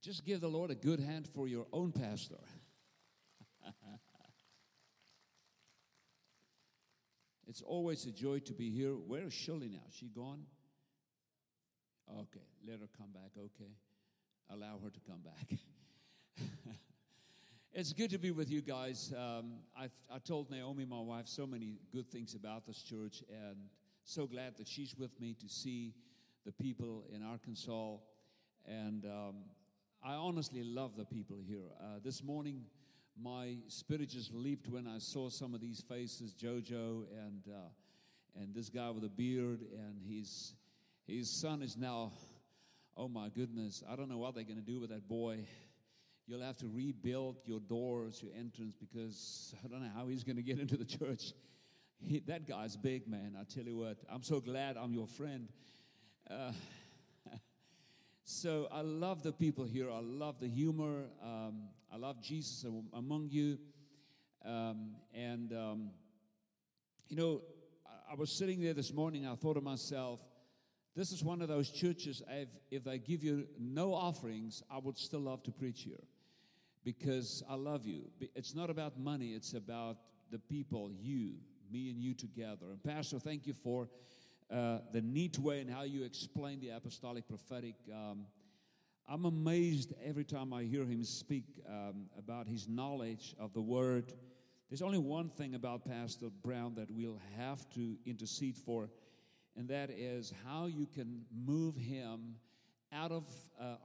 Just give the Lord a good hand for your own pastor. It's always a joy to be here. Where is Shirley now? She gone? Okay, let her come back, okay? Allow her to come back. It's good to be with you guys. I told Naomi, my wife, so many good things about this church, and so glad that she's with me to see the people in Arkansas. And I honestly love the people here. This morning, my spirit just leaped when I saw some of these faces, Jojo and this guy with a beard, and his son is now, oh my goodness, I don't know what they're going to do with that boy. You'll have to rebuild your doors, your entrance, because I don't know how he's going to get into the church. That guy's big, man. I tell you what, I'm so glad I'm your friend. So I love the people here. I love the humor. I love Jesus among you. You know, I was sitting there this morning. I thought to myself, this is one of those churches, if they give you no offerings, I would still love to preach here because I love you. It's not about money. It's about the people, you, me and you together. And Pastor, thank you for the neat way and how you explain the apostolic prophetic. I'm amazed every time I hear him speak about his knowledge of the Word. There's only one thing about Pastor Brown that we'll have to intercede for, and that is how you can move him out of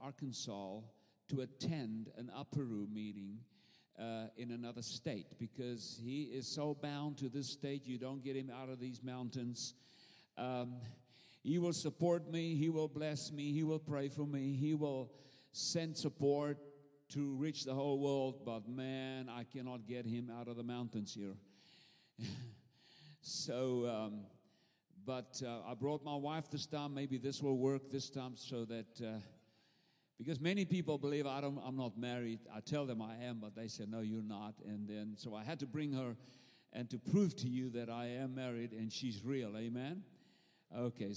Arkansas to attend an Upper Room meeting in another state, because he is so bound to this state. You don't get him out of these mountains. He will support me. He will bless me. He will pray for me. He will send support to reach the whole world. But, man, I cannot get him out of the mountains here. But I brought my wife this time. Maybe this will work this time, so that because many people believe I'm not married. I tell them I am, but they say, no, you're not. And then so I had to bring her and to prove to you that I am married and she's real. Amen? Okay,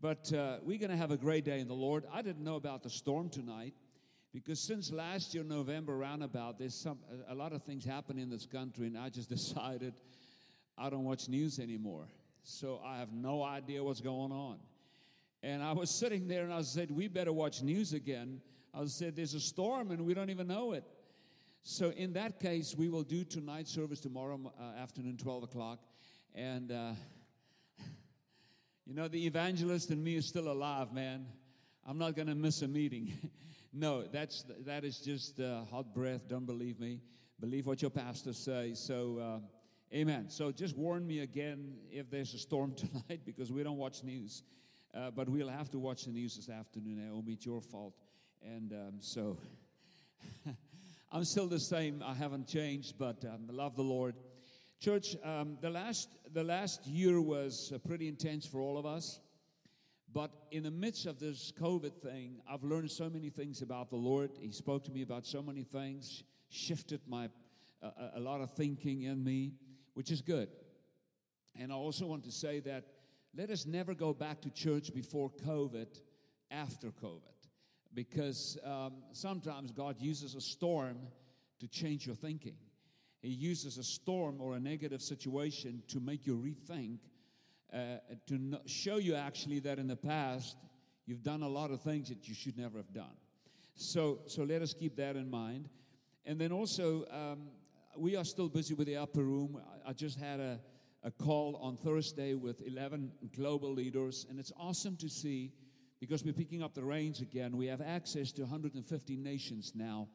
but we're going to have a great day in the Lord. I didn't know about the storm tonight, because since last year, November roundabout, there's a lot of things happen in this country, and I just decided I don't watch news anymore. So I have no idea what's going on. And I was sitting there and I said, we better watch news again. I said, there's a storm and we don't even know it. So in that case, we will do tonight's service tomorrow afternoon, 12 o'clock. And, the evangelist in me is still alive, man. I'm not going to miss a meeting. No, that is just hot breath. Don't believe me. Believe what your pastor says. So, amen. So just warn me again if there's a storm tonight, because we don't watch news. But we'll have to watch the news this afternoon. Naomi, it's your fault. And I'm still the same. I haven't changed, but I love the Lord. Church, the last year was pretty intense for all of us. But in the midst of this COVID thing, I've learned so many things about the Lord. He spoke to me about so many things, shifted my a lot of thinking in me, which is good. And I also want to say that let us never go back to church before COVID, after COVID, because sometimes God uses a storm to change your thinking. He uses a storm or a negative situation to make you rethink, to show you actually that in the past you've done a lot of things that you should never have done. So let us keep that in mind. And then also, we are still busy with the Upper Room. I just had a call on Thursday with 11 global leaders, and it's awesome to see, because we're picking up the reins again. We have access to 150 nations now,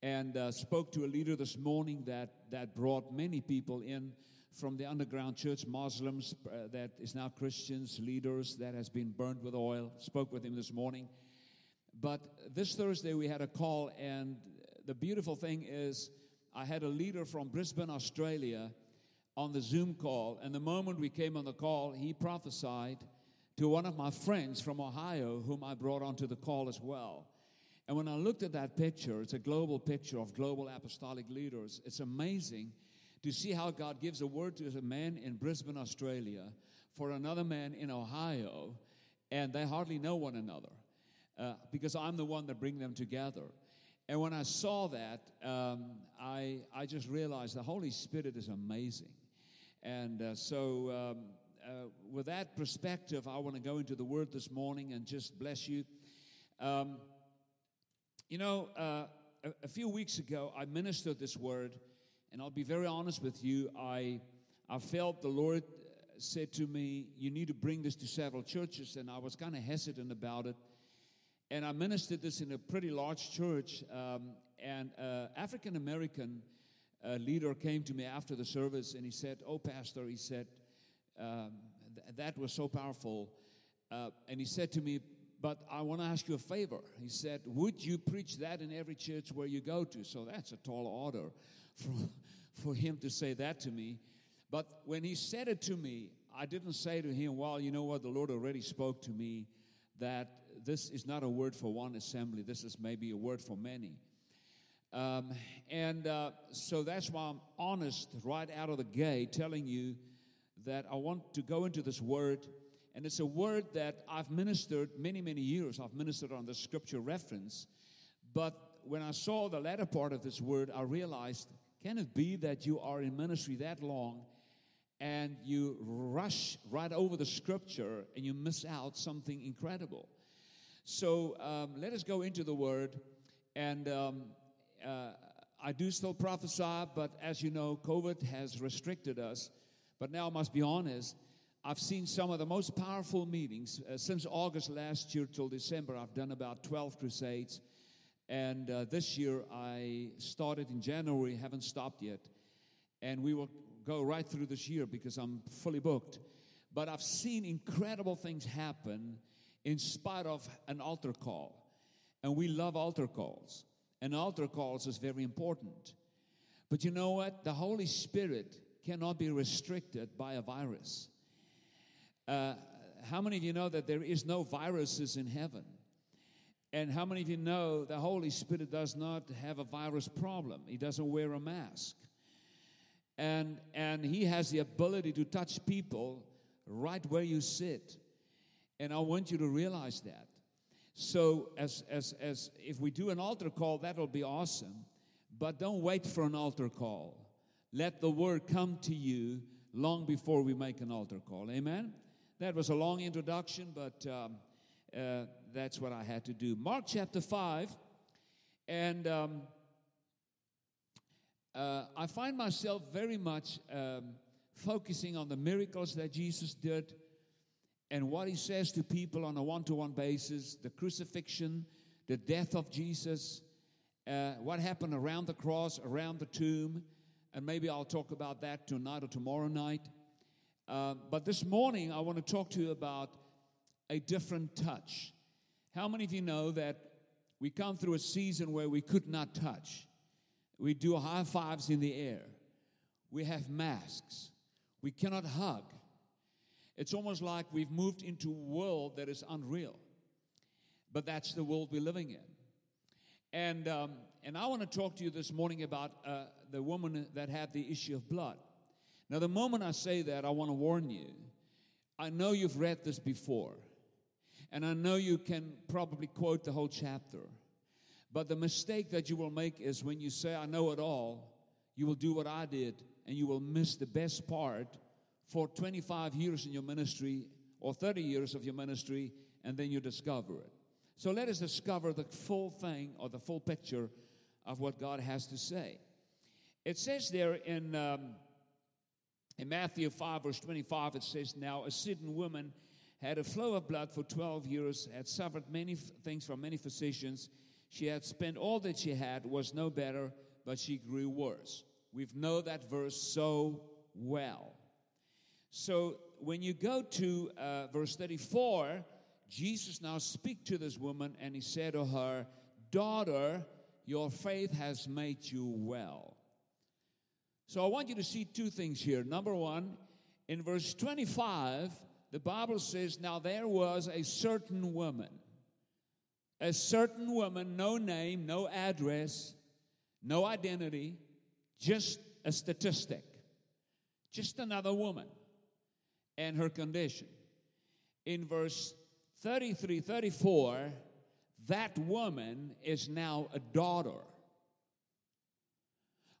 and spoke to a leader this morning that brought many people in from the underground church, Muslims that is now Christians, leaders that has been burned with oil. Spoke with him this morning. But this Thursday we had a call, and the beautiful thing is I had a leader from Brisbane, Australia, on the Zoom call, and the moment we came on the call, he prophesied to one of my friends from Ohio, whom I brought onto the call as well. And when I looked at that picture, it's a global picture of global apostolic leaders. It's amazing to see how God gives a word to a man in Brisbane, Australia, for another man in Ohio, and they hardly know one another. because I'm the one that brings them together. And when I saw that, I just realized the Holy Spirit is amazing. And with that perspective, I want to go into the Word this morning and just bless you. A few weeks ago, I ministered this Word, and I'll be very honest with you, I felt the Lord said to me, you need to bring this to several churches, and I was kind of hesitant about it. And I ministered this in a pretty large church, and an African-American leader came to me after the service, and he said, oh, Pastor, he said, that was so powerful. And he said to me, but I want to ask you a favor. He said, would you preach that in every church where you go to? So that's a tall order for him to say that to me. But when he said it to me, I didn't say to him, well, you know what, the Lord already spoke to me, that this is not a word for one assembly. This is maybe a word for many. So that's why I'm honest right out of the gate telling you that I want to go into this word. And it's a word that I've ministered many, many years. I've ministered on the scripture reference. But when I saw the latter part of this word, I realized, can it be that you are in ministry that long and you rush right over the scripture and you miss out something incredible? So let us go into the word. And I do still prophesy, but as you know, COVID has restricted us. But now I must be honest, I've seen some of the most powerful meetings. Since August last year till December, I've done about 12 crusades. And this year, I started in January, haven't stopped yet. And we will go right through this year because I'm fully booked. But I've seen incredible things happen in spite of an altar call. And we love altar calls. And altar calls is very important. But you know what? The Holy Spirit cannot be restricted by a virus. How many of you know that there is no viruses in heaven? And how many of you know the Holy Spirit does not have a virus problem? He doesn't wear a mask. And he has the ability to touch people right where you sit. And I want you to realize that. So as if we do an altar call, that'll be awesome. But don't wait for an altar call. Let the word come to you long before we make an altar call. Amen? That was a long introduction, but that's what I had to do. Mark chapter 5. And I find myself very much focusing on the miracles that Jesus did and what he says to people on a one-to-one basis, the crucifixion, the death of Jesus, what happened around the cross, around the tomb, and maybe I'll talk about that tonight or tomorrow night. But this morning, I want to talk to you about a different touch. How many of you know that we come through a season where we could not touch? We do high fives in the air. We have masks. We cannot hug. It's almost like we've moved into a world that is unreal. But that's the world we're living in. And I want to talk to you this morning about the woman that had the issue of blood. Now, the moment I say that, I want to warn you. I know you've read this before. And I know you can probably quote the whole chapter. But the mistake that you will make is when you say, I know it all, you will do what I did, and you will miss the best part for 25 years in your ministry or 30 years of your ministry, and then you discover it. So let us discover the full thing or the full picture of what God has to say. It says there in Matthew 5, verse 25, it says, now a certain woman had a flow of blood for 12 years, had suffered many things from many physicians. She had spent all that she had, was no better, but she grew worse. We've known that verse so well. So when you go to verse 34, Jesus now speaks to this woman, and he said to her, daughter, your faith has made you well. So I want you to see two things here. Number one, in verse 25, the Bible says, now there was a certain woman. A certain woman, no name, no address, no identity, just a statistic. Just another woman and her condition. In verse 34, That woman is now a daughter.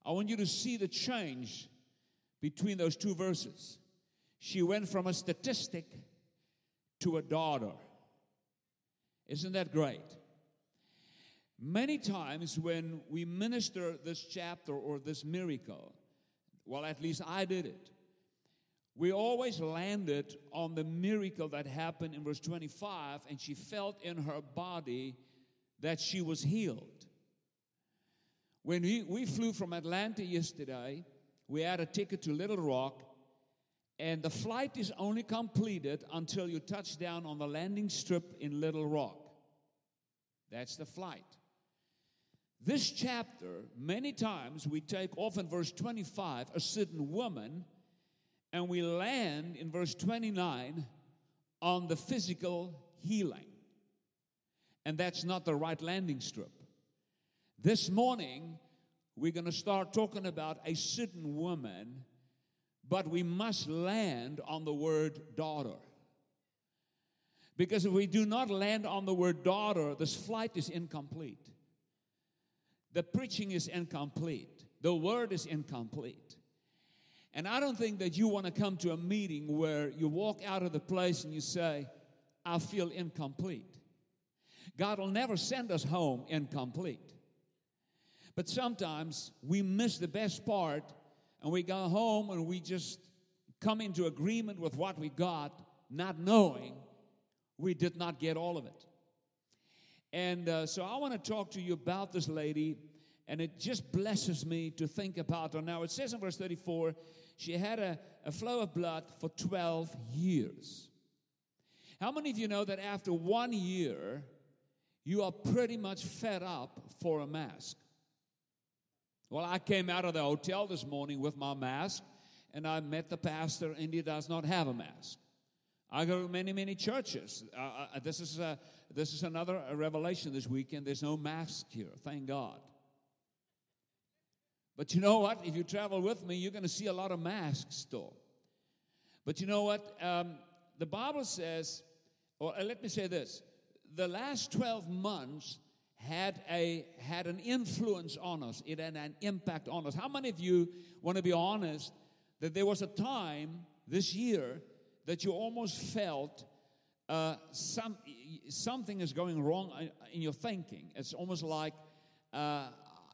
I want you to see the change between those two verses. She went from a statistic to a daughter. Isn't that great? Many times when we minister this chapter or this miracle, well, at least I did it, we always landed on the miracle that happened in verse 25, and she felt in her body that she was healed. When we flew from Atlanta yesterday, we had a ticket to Little Rock, and the flight is only completed until you touch down on the landing strip in Little Rock. That's the flight. This chapter, many times we take off in verse 25, a certain woman, and we land in verse 29 on the physical healing. And that's not the right landing strip. This morning, we're going to start talking about a certain woman, but we must land on the word daughter. Because if we do not land on the word daughter, this flight is incomplete. The preaching is incomplete. The word is incomplete. And I don't think that you want to come to a meeting where you walk out of the place and you say, I feel incomplete. God will never send us home incomplete. But sometimes we miss the best part and we go home and we just come into agreement with what we got, not knowing we did not get all of it. And so I want to talk to you about this lady. And it just blesses me to think about her. Now, it says in verse 34, she had a flow of blood for 12 years. How many of you know that after 1 year, you are pretty much fed up for a mask? Well, I came out of the hotel this morning with my mask, and I met the pastor, and he does not have a mask. I go to many, many churches. This is another revelation this weekend. There's no mask here, thank God. But you know what? If you travel with me, you're going to see a lot of masks still. But you know what? The Bible says, or let me say this. The last 12 months had an influence on us. It had an impact on us. How many of you want to be honest that there was a time this year that you almost felt something is going wrong in your thinking? It's almost like...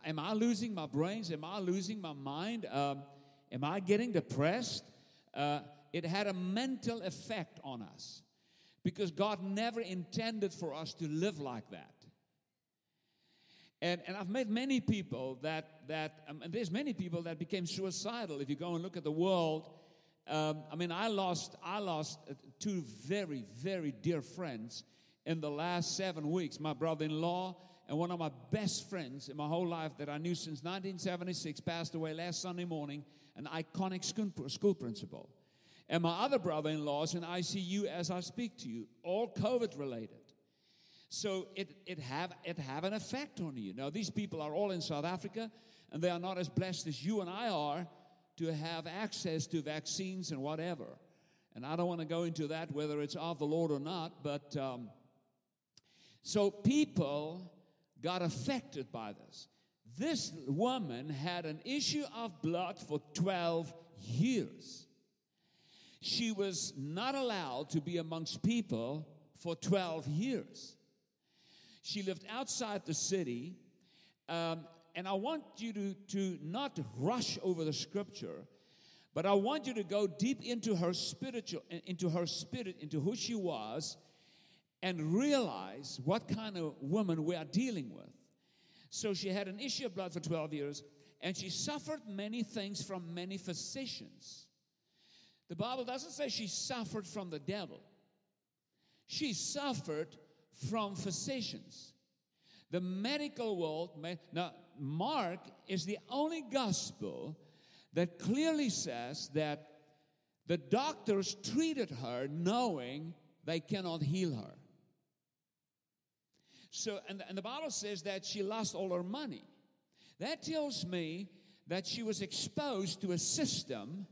am I losing my brains? Am I losing my mind? Am I getting depressed? It had a mental effect on us because God never intended for us to live like that. And I've met many people and there's many people that became suicidal. If you go and look at the world, I lost two very, very dear friends in the last 7 weeks, my brother-in-law and one of my best friends in my whole life that I knew since 1976 passed away last Sunday morning, an iconic school principal. And my other brother-in-law is in ICU as I speak to you, all COVID-related. So it have an effect on you. Now, these people are all in South Africa, and they are not as blessed as you and I are to have access to vaccines and whatever. And I don't want to go into that, whether it's of the Lord or not, but so people got affected by this. This woman had an issue of blood for 12 years. She was not allowed to be amongst people for 12 years. She lived outside the city. And I want you to not rush over the scripture, but I want you to go deep into who she was, and realize what kind of woman we are dealing with. So she had an issue of blood for 12 years, and she suffered many things from many physicians. The Bible doesn't say she suffered from the devil. She suffered from physicians. The medical world... Now, Mark is the only gospel that clearly says that the doctors treated her knowing they cannot heal her. So, and the Bible says that she lost all her money. That tells me that she was exposed to a system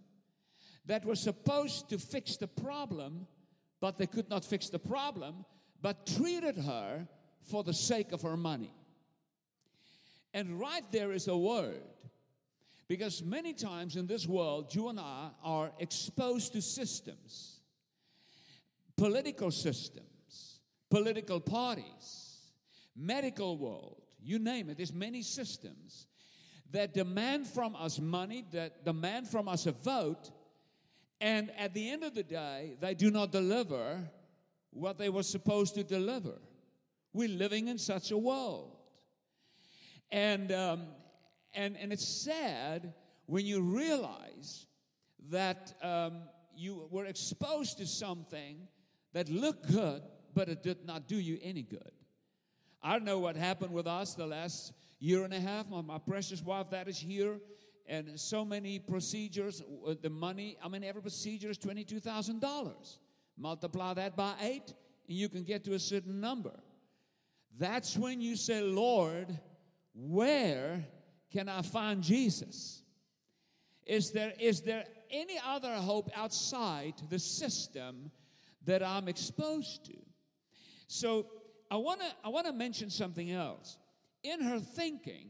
that was supposed to fix the problem, but they could not fix the problem, but treated her for the sake of her money. And right there is a word. Because many times in this world, you and I are exposed to systems, political systems, political parties, medical world, you name it. There's many systems that demand from us money, that demand from us a vote, and at the end of the day, they do not deliver what they were supposed to deliver. We're living in such a world. And it's sad when you realize that you were exposed to something that looked good, but it did not do you any good. I don't know what happened with us the last year and a half. My precious wife that is here, and so many procedures, the money, I mean, every procedure is $22,000. Multiply that by 8, and you can get to a certain number. That's when you say, Lord, where can I find Jesus? Is there any other hope outside the system that I'm exposed to? So I want to mention something else. In her thinking,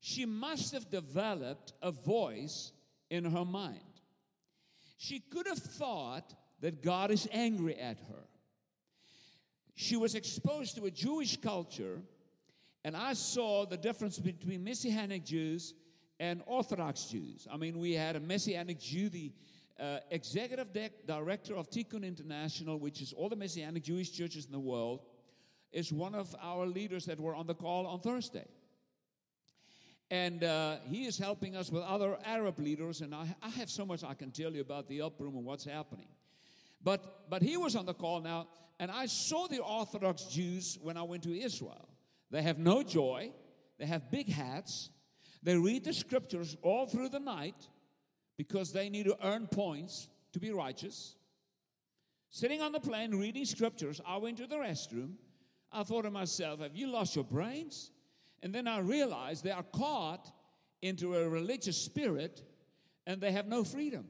she must have developed a voice in her mind. She could have thought that God is angry at her. She was exposed to a Jewish culture. And I saw the difference between Messianic Jews and Orthodox Jews. I mean, we had a Messianic Jew, the executive director of Tikkun International, which is all the Messianic Jewish churches in the world, is one of our leaders that were on the call on Thursday. And he is helping us with other Arab leaders, and I have so much I can tell you about the Upper Room and what's happening. But he was on the call now, and I saw the Orthodox Jews when I went to Israel. They have no joy. They have big hats. They read the scriptures all through the night because they need to earn points to be righteous. Sitting on the plane reading scriptures, I went to the restroom. I thought to myself, have you lost your brains? And then I realized they are caught into a religious spirit and they have no freedom.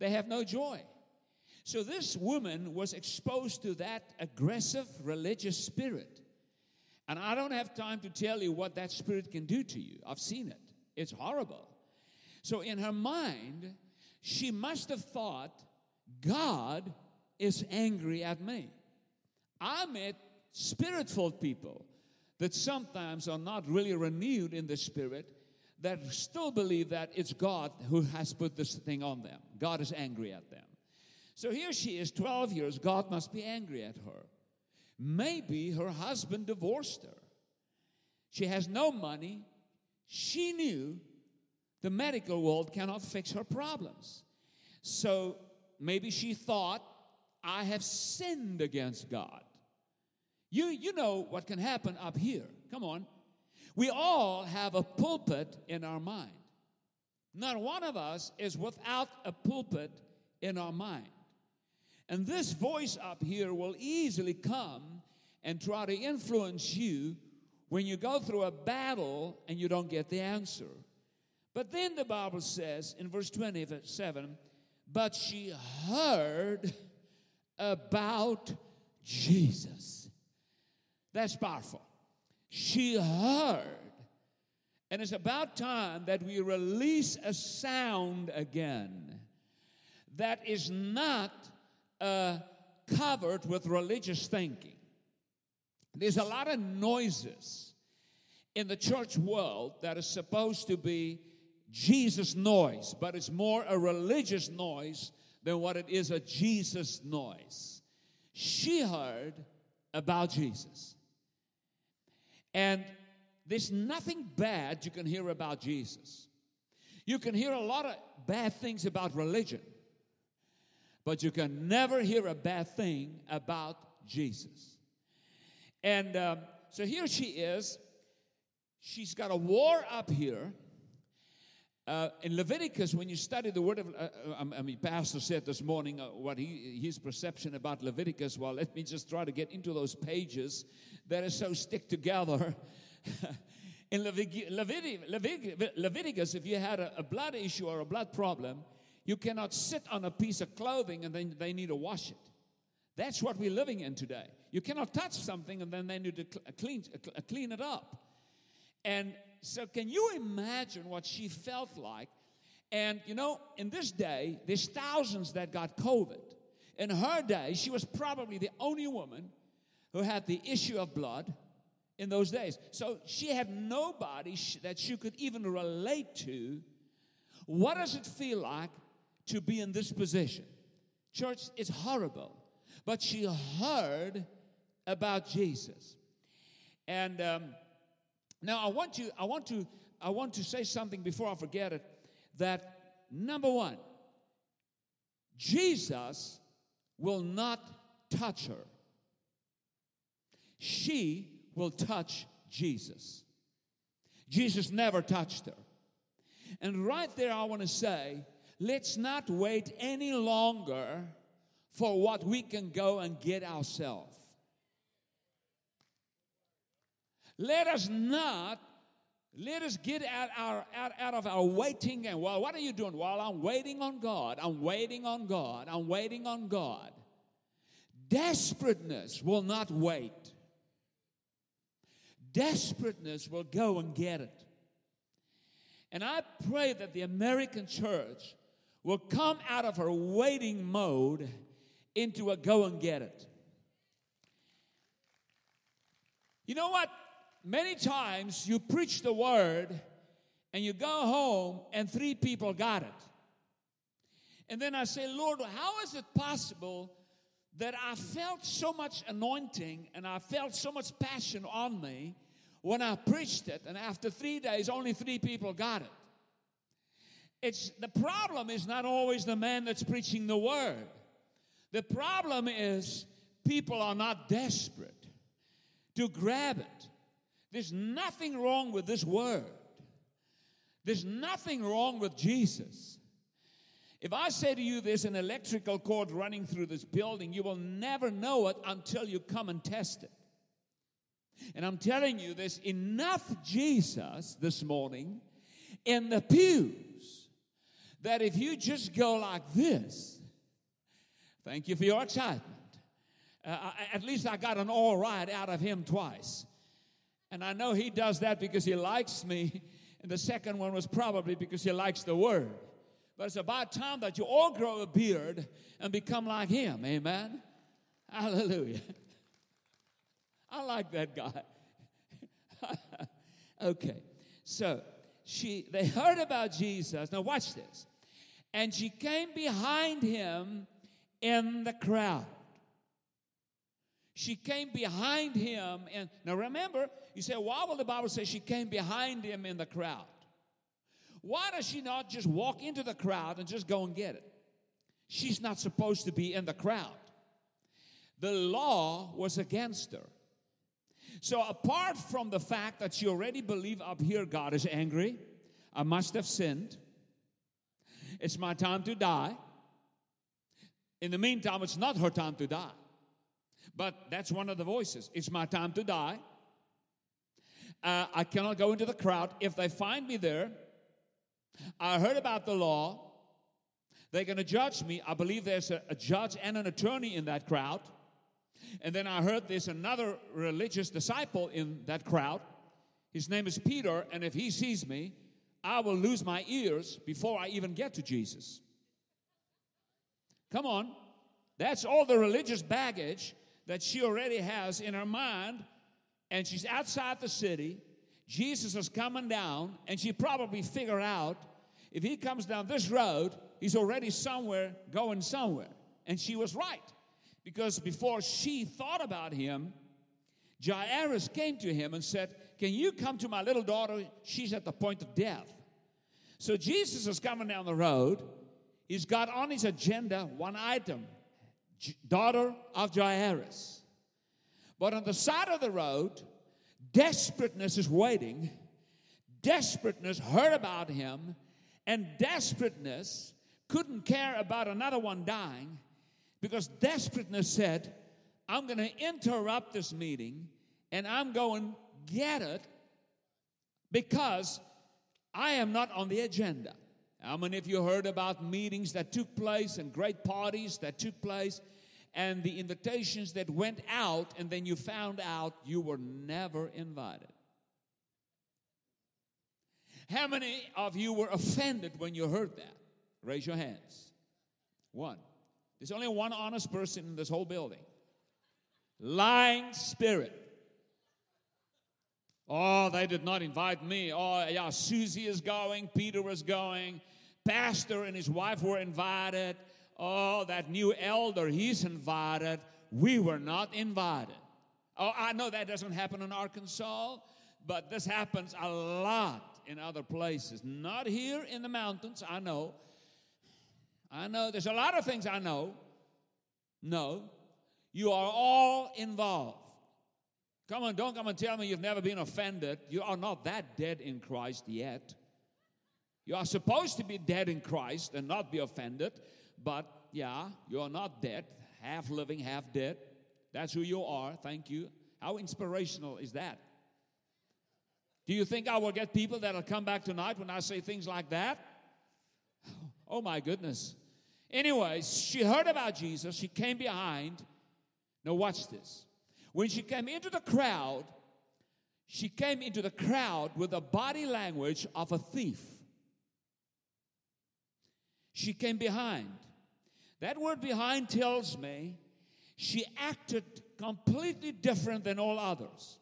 They have no joy. So this woman was exposed to that aggressive religious spirit. And I don't have time to tell you what that spirit can do to you. I've seen it. It's horrible. So in her mind, she must have thought, God is angry at me. I met spiritual people that sometimes are not really renewed in the spirit, that still believe that it's God who has put this thing on them. God is angry at them. So here she is, 12 years. God must be angry at her. Maybe her husband divorced her. She has no money. She knew the medical world cannot fix her problems. So maybe she thought, I have sinned against God. You know what can happen up here. Come on. We all have a pulpit in our mind. Not one of us is without a pulpit in our mind. And this voice up here will easily come and try to influence you when you go through a battle and you don't get the answer. But then the Bible says in verse 27, but she heard about Jesus. That's powerful. She heard. And it's about time that we release a sound again that is not covered with religious thinking. There's a lot of noises in the church world that is supposed to be Jesus noise, but it's more a religious noise than what it is a Jesus noise. She heard about Jesus. And there's nothing bad you can hear about Jesus. You can hear a lot of bad things about religion. But you can never hear a bad thing about Jesus. And so here she is. She's got a war up here. In Leviticus, when you study the word of... Pastor said this morning what his perception about Leviticus. Well, let me just try to get into those pages that are so stick together. In Leviticus, if you had a blood issue or a blood problem, you cannot sit on a piece of clothing and then they need to wash it. That's what we're living in today. You cannot touch something and then they need to clean it up. And so can you imagine what she felt like? And, you know, in this day, there's thousands that got COVID. In her day, she was probably the only woman who had the issue of blood in those days. So she had nobody that she could even relate to. What does it feel like to be in this position? Church, it's horrible. But she heard about Jesus. And now I want to say something before I forget it. That number one, Jesus will not touch her. She will touch Jesus. Jesus never touched her. And right there I want to say, let's not wait any longer for what we can go and get ourselves. Let us get out of our waiting game. Well, what are you doing? Well, I'm waiting on God. I'm waiting on God. I'm waiting on God. Desperateness will not wait. Desperateness will go and get it. And I pray that the American church will come out of her waiting mode into a go and get it. You know what? Many times you preach the word and you go home and 3 people got it. And then I say, Lord, how is it possible that I felt so much anointing and I felt so much passion on me when I preached it, and after 3 days, only 3 people got it? The problem is not always the man that's preaching the word. The problem is people are not desperate to grab it. There's nothing wrong with this word. There's nothing wrong with Jesus. If I say to you there's an electrical cord running through this building, you will never know it until you come and test it. And I'm telling you, there's enough Jesus this morning in the pews that if you just go like this, thank you for your excitement. At least I got an all right out of him twice. And I know he does that because he likes me. And the second one was probably because he likes the word. But it's about time that you all grow a beard and become like him. Amen? Hallelujah. I like that guy. Okay. So they heard about Jesus. Now watch this. And she came behind him in the crowd. She came behind him. And now remember, you say, why will the Bible say she came behind him in the crowd? Why does she not just walk into the crowd and just go and get it? She's not supposed to be in the crowd. The law was against her. So apart from the fact that she already believed up here, God is angry. I must have sinned. It's my time to die. In the meantime, it's not her time to die. But that's one of the voices. It's my time to die. I cannot go into the crowd. If they find me there, I heard about the law. They're going to judge me. I believe there's a judge and an attorney in that crowd. And then I heard there's another religious disciple in that crowd. His name is Peter, and if he sees me, I will lose my ears before I even get to Jesus. Come on. That's all the religious baggage that she already has in her mind, and she's outside the city. Jesus is coming down, and she probably figured out if he comes down this road, he's already somewhere, going somewhere. And she was right. Because before she thought about him, Jairus came to him and said, can you come to my little daughter? She's at the point of death. So Jesus is coming down the road. He's got on his agenda one item, daughter of Jairus. But on the side of the road, desperateness is waiting. Desperateness heard about him. And desperateness couldn't care about another one dying, because desperateness said, I'm going to interrupt this meeting and I'm going to get it because I am not on the agenda. How many of you heard about meetings that took place and great parties that took place and the invitations that went out, and then you found out you were never invited. How many of you were offended when you heard that? Raise your hands. One. There's only one honest person in this whole building. Lying spirit. Oh, they did not invite me. Oh, yeah, Susie is going. Peter was going. Pastor and his wife were invited. Oh, that new elder, he's invited. We were not invited. Oh, I know that doesn't happen in Arkansas, but this happens a lot in other places. Not here in the mountains, I know. I know. There's a lot of things I know. No. You are all involved. Come on, don't come and tell me you've never been offended. You are not that dead in Christ yet. You are supposed to be dead in Christ and not be offended. But, yeah, you are not dead, half living, half dead. That's who you are. Thank you. How inspirational is that? Do you think I will get people that will come back tonight when I say things like that? Oh, my goodness. Anyways, she heard about Jesus. She came behind. Now watch this. When she came into the crowd, she came into the crowd with the body language of a thief. She came behind. That word behind tells me she acted completely different than all others.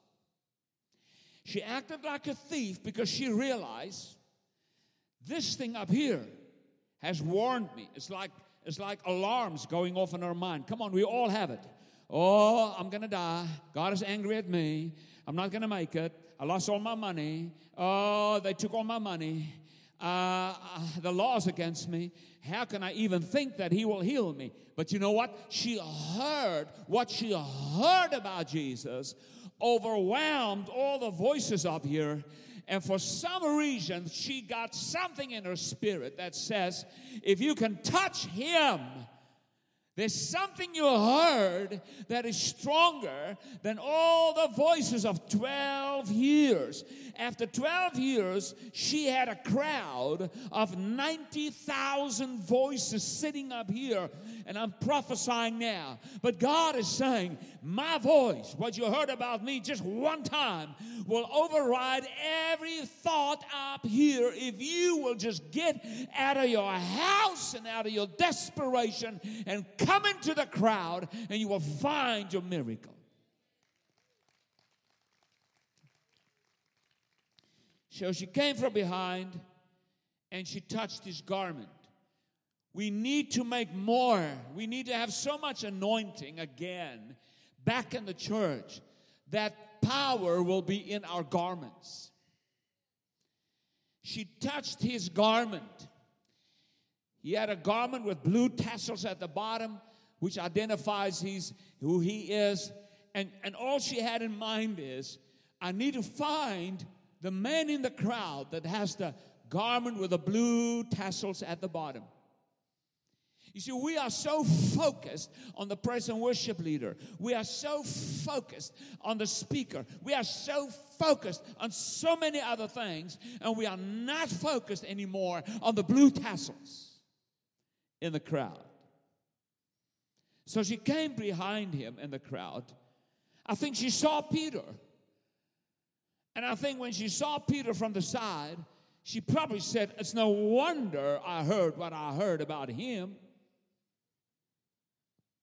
She acted like a thief because she realized this thing up here has warned me. It's like alarms going off in her mind. Come on, we all have it. Oh, I'm going to die. God is angry at me. I'm not going to make it. I lost all my money. Oh, they took all my money. The law is against me. How can I even think that he will heal me? But you know what? What she heard about Jesus overwhelmed all the voices up here. And for some reason, she got something in her spirit that says, if you can touch him, there's something you heard that is stronger than all the voices of 12 years. After 12 years, she had a crowd of 90,000 voices sitting up here, and I'm prophesying now. But God is saying, my voice, what you heard about me just one time, will override every thought up here if you will just get out of your house and out of your desperation and come into the crowd, and you will find your miracle. So she came from behind, and she touched his garment. We need to make more. We need to have so much anointing again back in the church that power will be in our garments. She touched his garment. He had a garment with blue tassels at the bottom, which identifies who he is. And all she had in mind is, I need to find the man in the crowd that has the garment with the blue tassels at the bottom. You see, we are so focused on the praise and worship leader. We are so focused on the speaker. We are so focused on so many other things, and we are not focused anymore on the blue tassels in the crowd. So she came behind him in the crowd. I think she saw Peter. And I think when she saw Peter from the side, she probably said, it's no wonder I heard what I heard about him.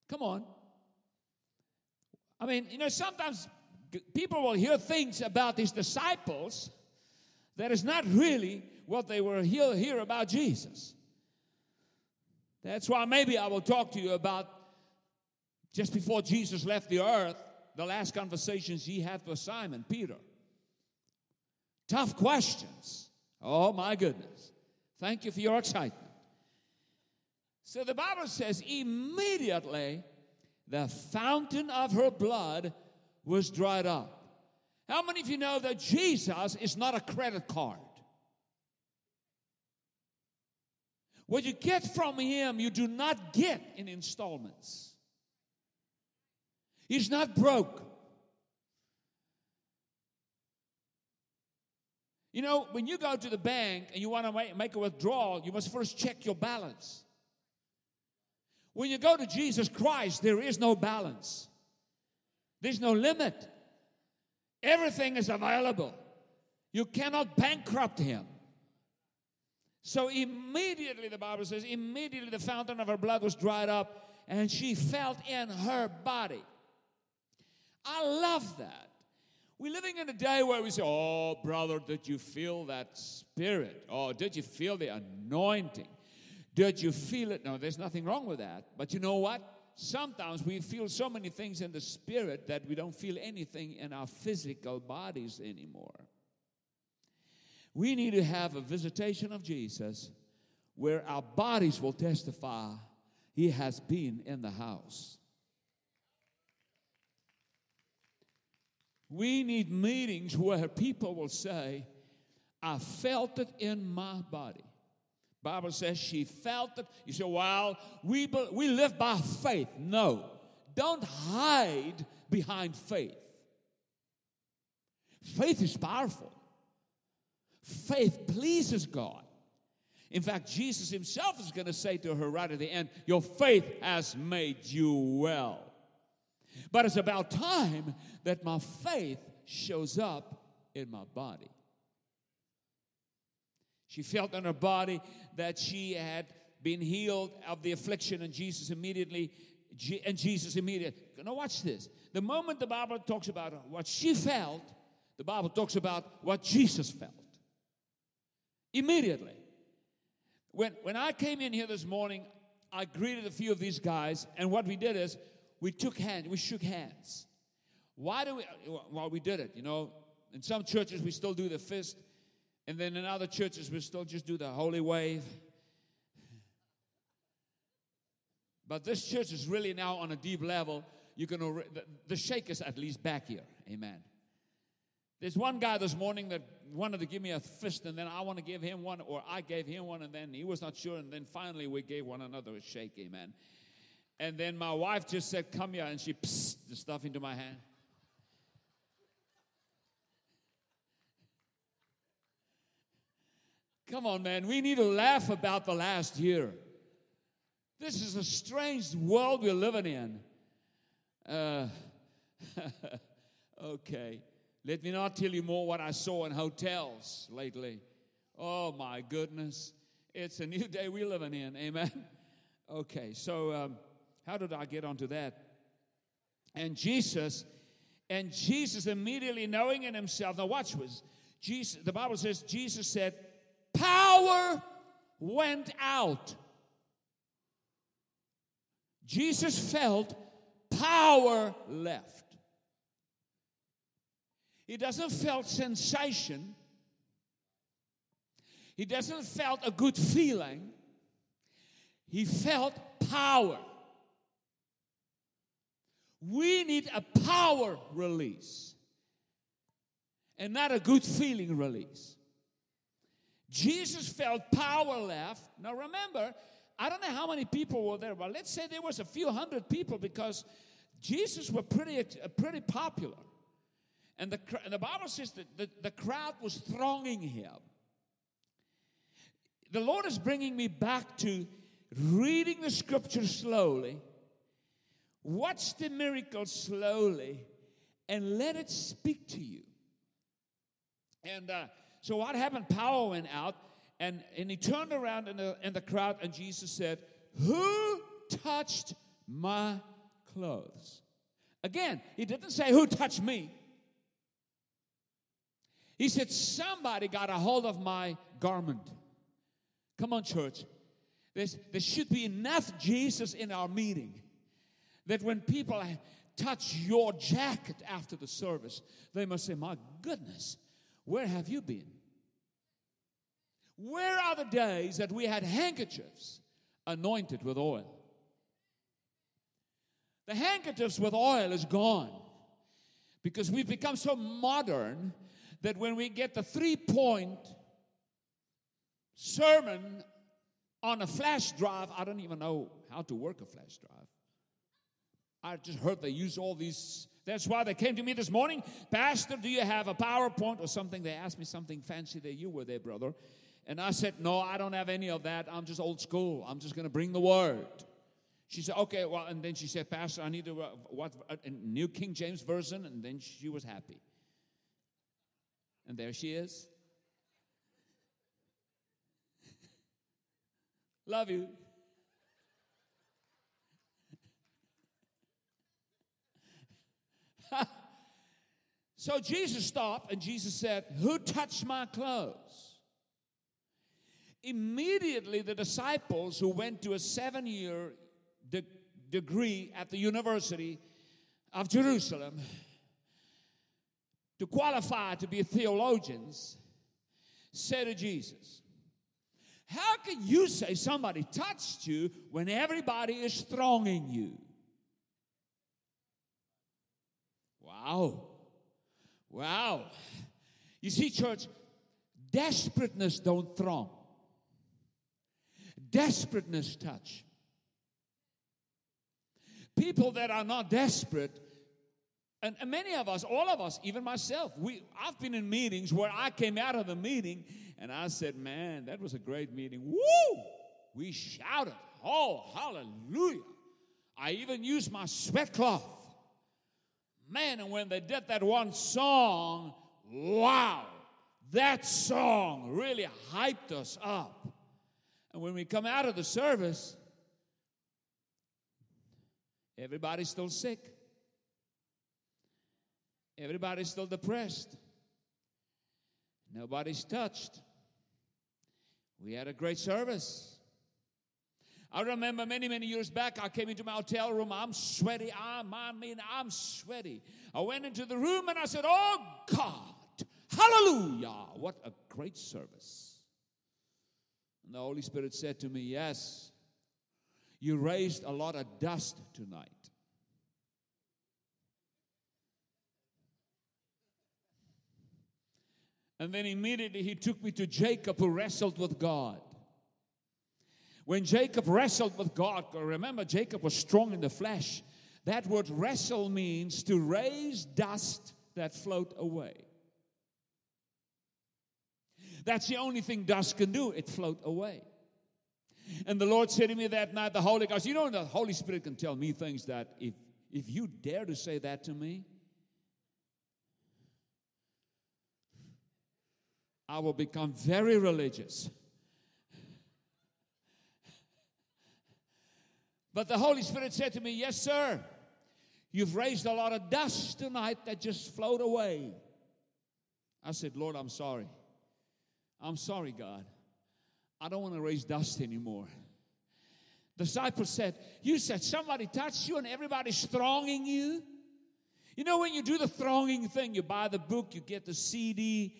Come on. I mean, you know, sometimes people will hear things about these disciples that is not really what they will hear about Jesus. That's why maybe I will talk to you about just before Jesus left the earth, the last conversations he had with Simon, Peter. Tough questions. Oh, my goodness. Thank you for your excitement. So the Bible says, immediately the fountain of her blood was dried up. How many of you know that Jesus is not a credit card? What you get from him, you do not get in installments. He's not broke. You know, when you go to the bank and you want to make a withdrawal, you must first check your balance. When you go to Jesus Christ, there is no balance. There's no limit. Everything is available. You cannot bankrupt him. So immediately, the Bible says, immediately the fountain of her blood was dried up, and she felt in her body. I love that. We're living in a day where we say, oh, brother, did you feel that spirit? Oh, did you feel the anointing? Did you feel it? No, there's nothing wrong with that. But you know what? Sometimes we feel so many things in the spirit that we don't feel anything in our physical bodies anymore. We need to have a visitation of Jesus where our bodies will testify he has been in the house. We need meetings where people will say, I felt it in my body. Bible says she felt it. You say, well, we live by faith. No, don't hide behind faith. Faith is powerful. Faith pleases God. In fact, Jesus himself is going to say to her right at the end, your faith has made you well. But it's about time that my faith shows up in my body. She felt in her body that she had been healed of the affliction, and Jesus immediately. Now watch this. The moment the Bible talks about what she felt, the Bible talks about what Jesus felt. Immediately. When I came in here this morning, I greeted a few of these guys, and what we did is we took hands, we shook hands. Why do we? Well, we did it, you know. In some churches, we still do the fist. And then in other churches, we still just do the holy wave. But this church is really now on a deep level. You can the shake is at least back here. Amen. There's one guy this morning that wanted to give me a fist, and then I want to give him one, or I gave him one, and then he was not sure, and then finally we gave one another a shake. Amen. And then my wife just said, come here, and she pssst the stuff into my hand. Come on, man. We need to laugh about the last year. This is a strange world we're living in. Okay. Let me not tell you more what I saw in hotels lately. Oh, my goodness. It's a new day we're living in. Amen. Okay. So how did I get onto that? And Jesus immediately knowing in himself. Now watch this. Jesus, the Bible says, Jesus said, power went out. Jesus felt power left. He doesn't felt sensation. He doesn't felt a good feeling. He felt power. We need a power release and not a good feeling release. Jesus felt power left. Now remember, I don't know how many people were there, but let's say there was a few hundred people because Jesus was pretty popular. And the Bible says that the crowd was thronging him. The Lord is bringing me back to reading the scripture slowly. Watch the miracle slowly and let it speak to you. And so what happened? Power went out, and he turned around in the crowd, and Jesus said, who touched my clothes? Again, he didn't say, who touched me? He said, somebody got a hold of my garment. Come on, church. There should be enough Jesus in our meeting that when people touch your jacket after the service, they must say, my goodness, where have you been? Where are the days that we had handkerchiefs anointed with oil? The handkerchiefs with oil is gone because we've become so modern that when we get the 3-point sermon on a flash drive, I don't even know how to work a flash drive. I just heard they use all these. That's why they came to me this morning. Pastor, do you have a PowerPoint or something? They asked me something fancy that you were there, brother. And I said, no, I don't have any of that. I'm just old school. I'm just going to bring the word. She said, okay, well, and then she said, Pastor, I need a New King James Version, and then she was happy. And there she is. Love you. So Jesus stopped and Jesus said, who touched my clothes? Immediately the disciples who went to a 7-year degree at the University of Jerusalem to qualify to be theologians said to Jesus, how can you say somebody touched you when everybody is thronging you? Wow. Wow. You see, church, desperateness don't throng. Desperateness touch. People that are not desperate, and many of us, all of us, even myself, I've been in meetings where I came out of the meeting and I said, man, that was a great meeting. Woo! We shouted, oh, hallelujah. I even used my sweat cloth. Man, and when they did that one song, wow, that song really hyped us up. And when we come out of the service, everybody's still sick. Everybody's still depressed. Nobody's touched. We had a great service. I remember many, many years back, I came into my hotel room. I'm sweaty. I'm sweaty. I went into the room and I said, oh, God, hallelujah. What a great service. And the Holy Spirit said to me, yes, you raised a lot of dust tonight. And then immediately he took me to Jacob, who wrestled with God. When Jacob wrestled with God, remember Jacob was strong in the flesh. That word wrestle means to raise dust that float away. That's the only thing dust can do, it float away. And the Lord said to me that night, the Holy Ghost, you know the Holy Spirit can tell me things that if you dare to say that to me, I will become very religious. But the Holy Spirit said to me, yes, sir, you've raised a lot of dust tonight that just flowed away. I said, Lord, I'm sorry. I'm sorry, God. I don't want to raise dust anymore. Disciples said, you said somebody touched you and everybody's thronging you. You know, when you do the thronging thing, you buy the book, you get the CD,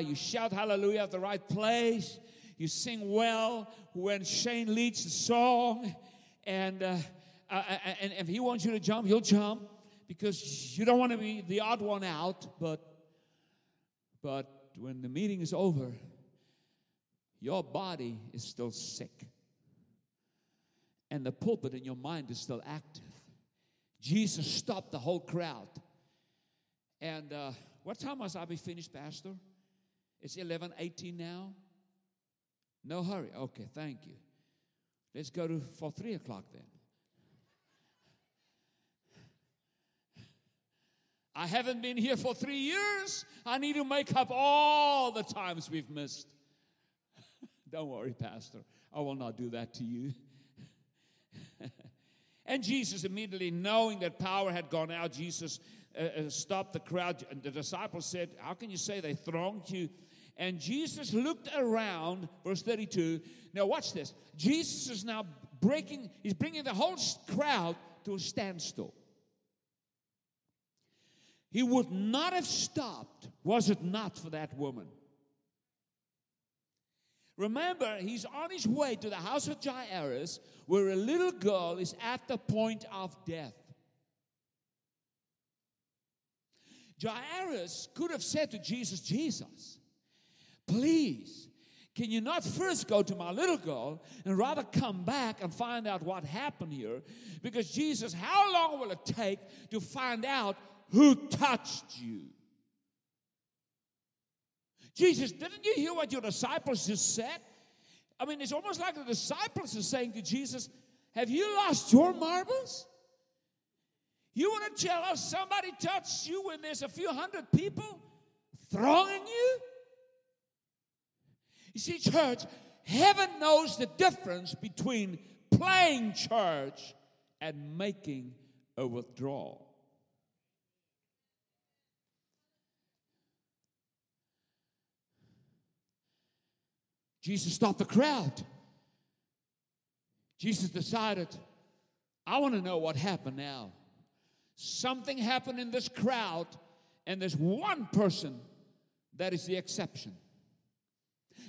you shout hallelujah at the right place, you sing well when Shane leads the song. And if he wants you to jump, you'll jump because you don't want to be the odd one out. But when the meeting is over, your body is still sick. And the pulpit in your mind is still active. Jesus stopped the whole crowd. And what time must I be finished, Pastor? It's 11:18 now. No hurry. Okay, thank you. Let's go for 3 o'clock then. I haven't been here for 3 years. I need to make up all the times we've missed. Don't worry, Pastor. I will not do that to you. And Jesus immediately, knowing that power had gone out, Jesus stopped the crowd. And the disciples said, how can you say they thronged you? And Jesus looked around, verse 32. Now watch this. Jesus is now he's bringing the whole crowd to a standstill. He would not have stopped, was it not for that woman. Remember, he's on his way to the house of Jairus, where a little girl is at the point of death. Jairus could have said to Jesus, Jesus, please, can you not first go to my little girl and rather come back and find out what happened here? Because Jesus, how long will it take to find out who touched you? Jesus, didn't you hear what your disciples just said? I mean, it's almost like the disciples are saying to Jesus, Have you lost your marbles? You want to tell us somebody touched you when there's a few hundred people thronging you? You see, church, heaven knows the difference between playing church and making a withdrawal. Jesus stopped the crowd. Jesus decided, I want to know what happened now. Something happened in this crowd, and there's one person that is the exception.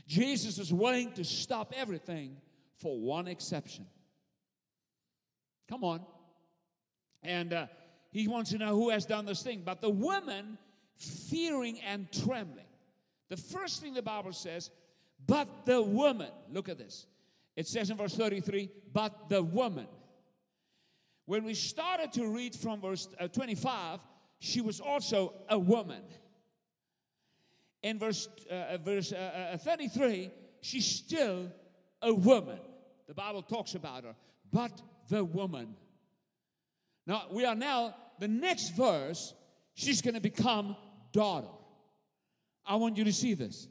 Jesus is willing to stop everything for one exception. Come on. And he wants to know who has done this thing. But the women, fearing and trembling. The first thing the Bible says, but the woman, look at this. It says in verse 33, but the woman. When we started to read from verse 25, she was also a woman. In verse 33, she's still a woman. The Bible talks about her. But the woman. Now, we are now, the next verse, she's going to become daughter. I want you to see this.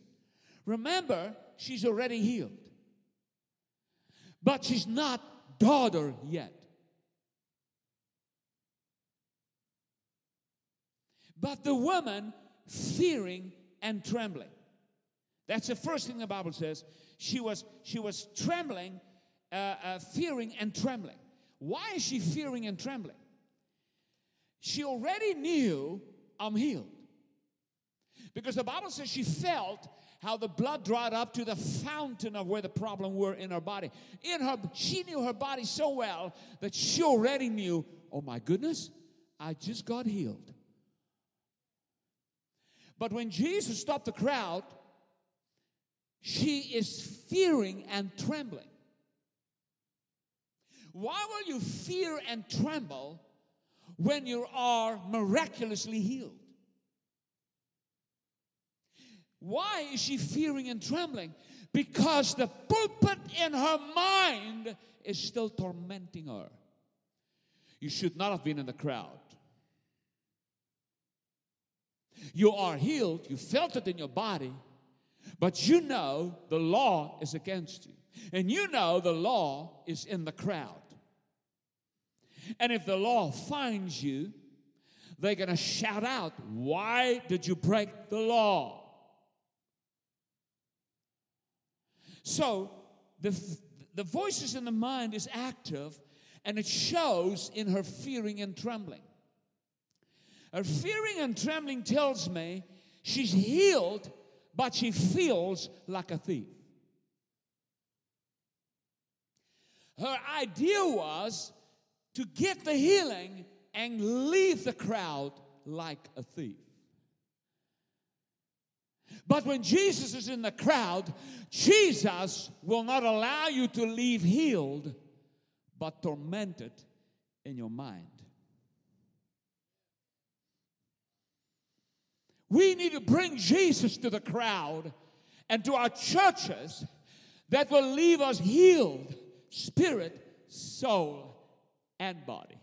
Remember, she's already healed. But she's not daughter yet. But the woman, fearing and trembling. That's the first thing the Bible says. She was trembling, fearing and trembling. Why is she fearing and trembling? She already knew, I'm healed. Because the Bible says she felt how the blood dried up to the fountain of where the problem were in her body. She knew her body so well that she already knew, oh my goodness, I just got healed. But when Jesus stopped the crowd, she is fearing and trembling. Why will you fear and tremble when you are miraculously healed? Why is she fearing and trembling? Because the pulpit in her mind is still tormenting her. You should not have been in the crowd. You are healed. You felt it in your body. But you know the law is against you. And you know the law is in the crowd. And if the law finds you, they're going to shout out, why did you break the law? So, the voices in the mind is active, and it shows in her fearing and trembling. Her fearing and trembling tells me she's healed, but she feels like a thief. Her idea was to get the healing and leave the crowd like a thief. But when Jesus is in the crowd, Jesus will not allow you to leave healed, but tormented in your mind. We need to bring Jesus to the crowd and to our churches that will leave us healed, spirit, soul, and body.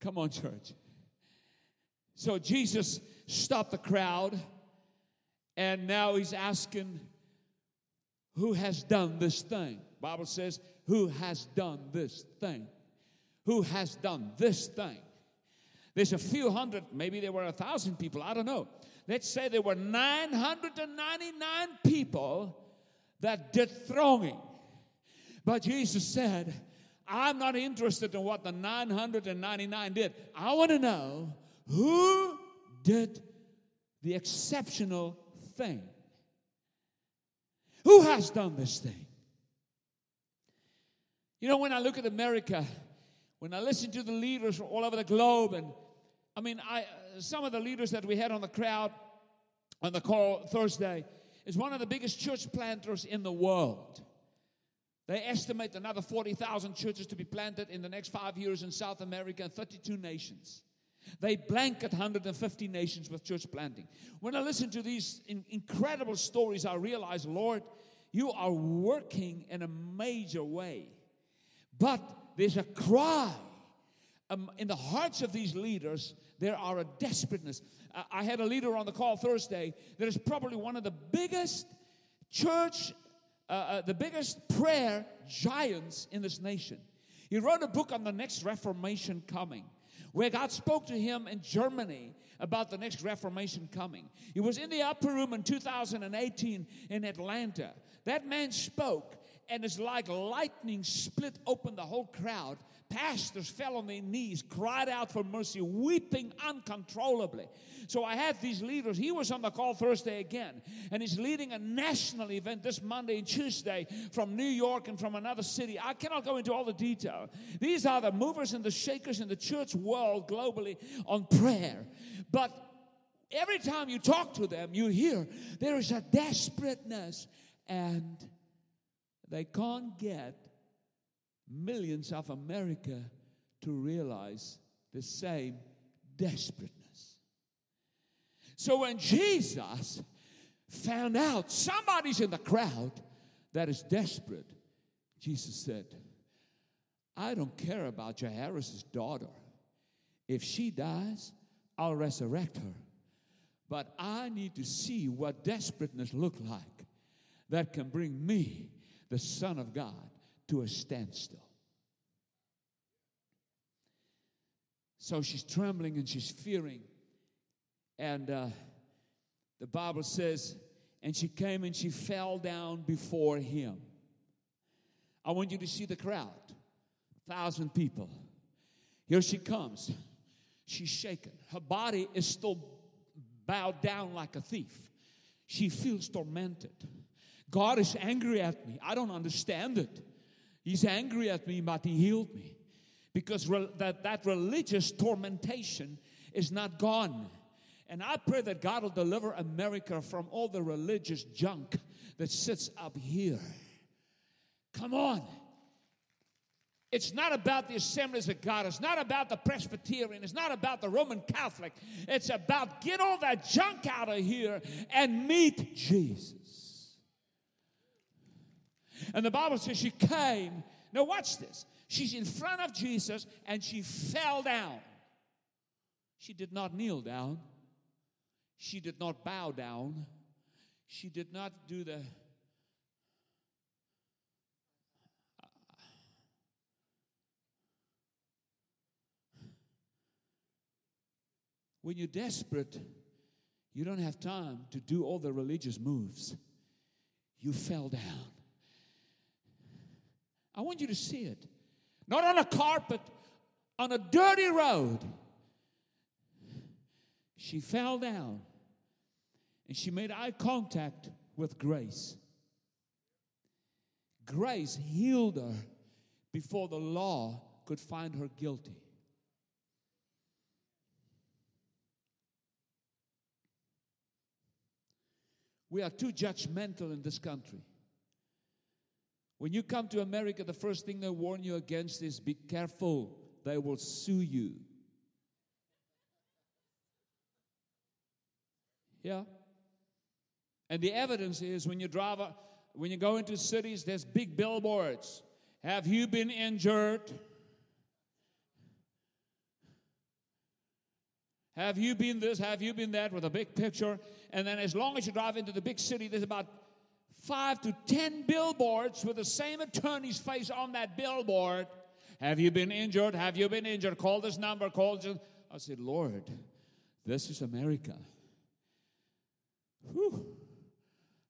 Come on, church. So Jesus stopped the crowd, and now he's asking, who has done this thing? The Bible says, who has done this thing? Who has done this thing? There's a few hundred, maybe there were 1,000 people, I don't know. Let's say there were 999 people that did thronging. But Jesus said, I'm not interested in what the 999 did. I want to know who did the exceptional thing. Who has done this thing? You know, when I look at America, when I listen to the leaders from all over the globe, and I mean, some of the leaders that we had on the crowd on the call Thursday is one of the biggest church planters in the world. They estimate another 40,000 churches to be planted in the next 5 years in South America and 32 nations. They blanket 150 nations with church planting. When I listen to these incredible stories, I realize, Lord, you are working in a major way. But there's a cry. In the hearts of these leaders, there are a desperateness. I had a leader on the call Thursday that is probably one of the biggest church, the biggest prayer giants in this nation. He wrote a book on the next Reformation coming, where God spoke to him in Germany about the next Reformation coming. He was in the Upper Room in 2018 in Atlanta. That man spoke, and it's like lightning split open the whole crowd. Pastors fell on their knees, cried out for mercy, weeping uncontrollably. So I had these leaders. He was on the call Thursday again, and he's leading a national event this Monday and Tuesday from New York and from another city. I cannot go into all the detail. These are the movers and the shakers in the church world globally on prayer. But every time you talk to them, you hear there is a desperateness, and they can't get millions of America to realize the same desperateness. So when Jesus found out somebody's in the crowd that is desperate, Jesus said, I don't care about Jairus' daughter. If she dies, I'll resurrect her. But I need to see what desperateness looks like that can bring me, the Son of God, to a standstill. So she's trembling and she's fearing. And the Bible says, and she came and she fell down before him. I want you to see the crowd. 1,000 people. Here she comes. She's shaken. Her body is still bowed down like a thief. She feels tormented. God is angry at me. I don't understand it. He's angry at me, but he healed me. Because that religious tormentation is not gone. And I pray that God will deliver America from all the religious junk that sits up here. Come on. It's not about the Assemblies of God. It's not about the Presbyterian. It's not about the Roman Catholic. It's about get all that junk out of here and meet Jesus. And the Bible says she came. Now watch this. She's in front of Jesus and she fell down. She did not kneel down. She did not bow down. She did not do the... When you're desperate, you don't have time to do all the religious moves. You fell down. I want you to see it. Not on a carpet, on a dirty road. She fell down and she made eye contact with grace. Grace healed her before the law could find her guilty. We are too judgmental in this country. When you come to America, the first thing they warn you against is be careful, they will sue you. Yeah. And the evidence is when you drive, when you go into cities, there's big billboards. Have you been injured? Have you been this? Have you been that? With a big picture. And then as long as you drive into the big city, there's about 5 to 10 billboards with the same attorney's face on that billboard. Have you been injured? Have you been injured? Call this number. Call this. I said, Lord, this is America. Whew.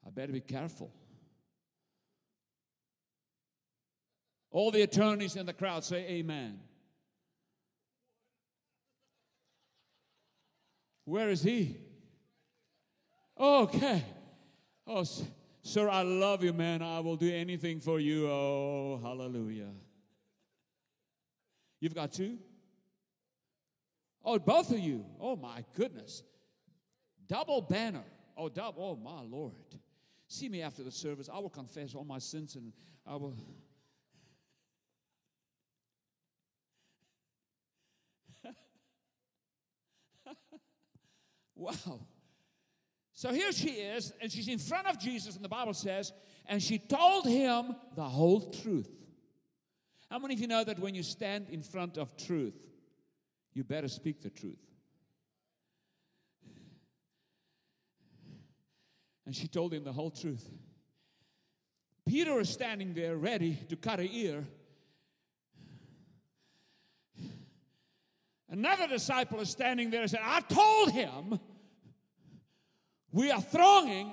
I better be careful. All the attorneys in the crowd say amen. Where is he? Okay. Oh, sir, I love you, man. I will do anything for you. Oh, hallelujah. You've got two? Oh, both of you. Oh, my goodness. Double banner. Oh, double. Oh, my Lord. See me after the service. I will confess all my sins and I will. Wow. So here she is, and she's in front of Jesus, and the Bible says, and she told him the whole truth. How many of you know that when you stand in front of truth, you better speak the truth? And she told him the whole truth. Peter is standing there ready to cut her ear. Another disciple is standing there and said, I told him we are thronging,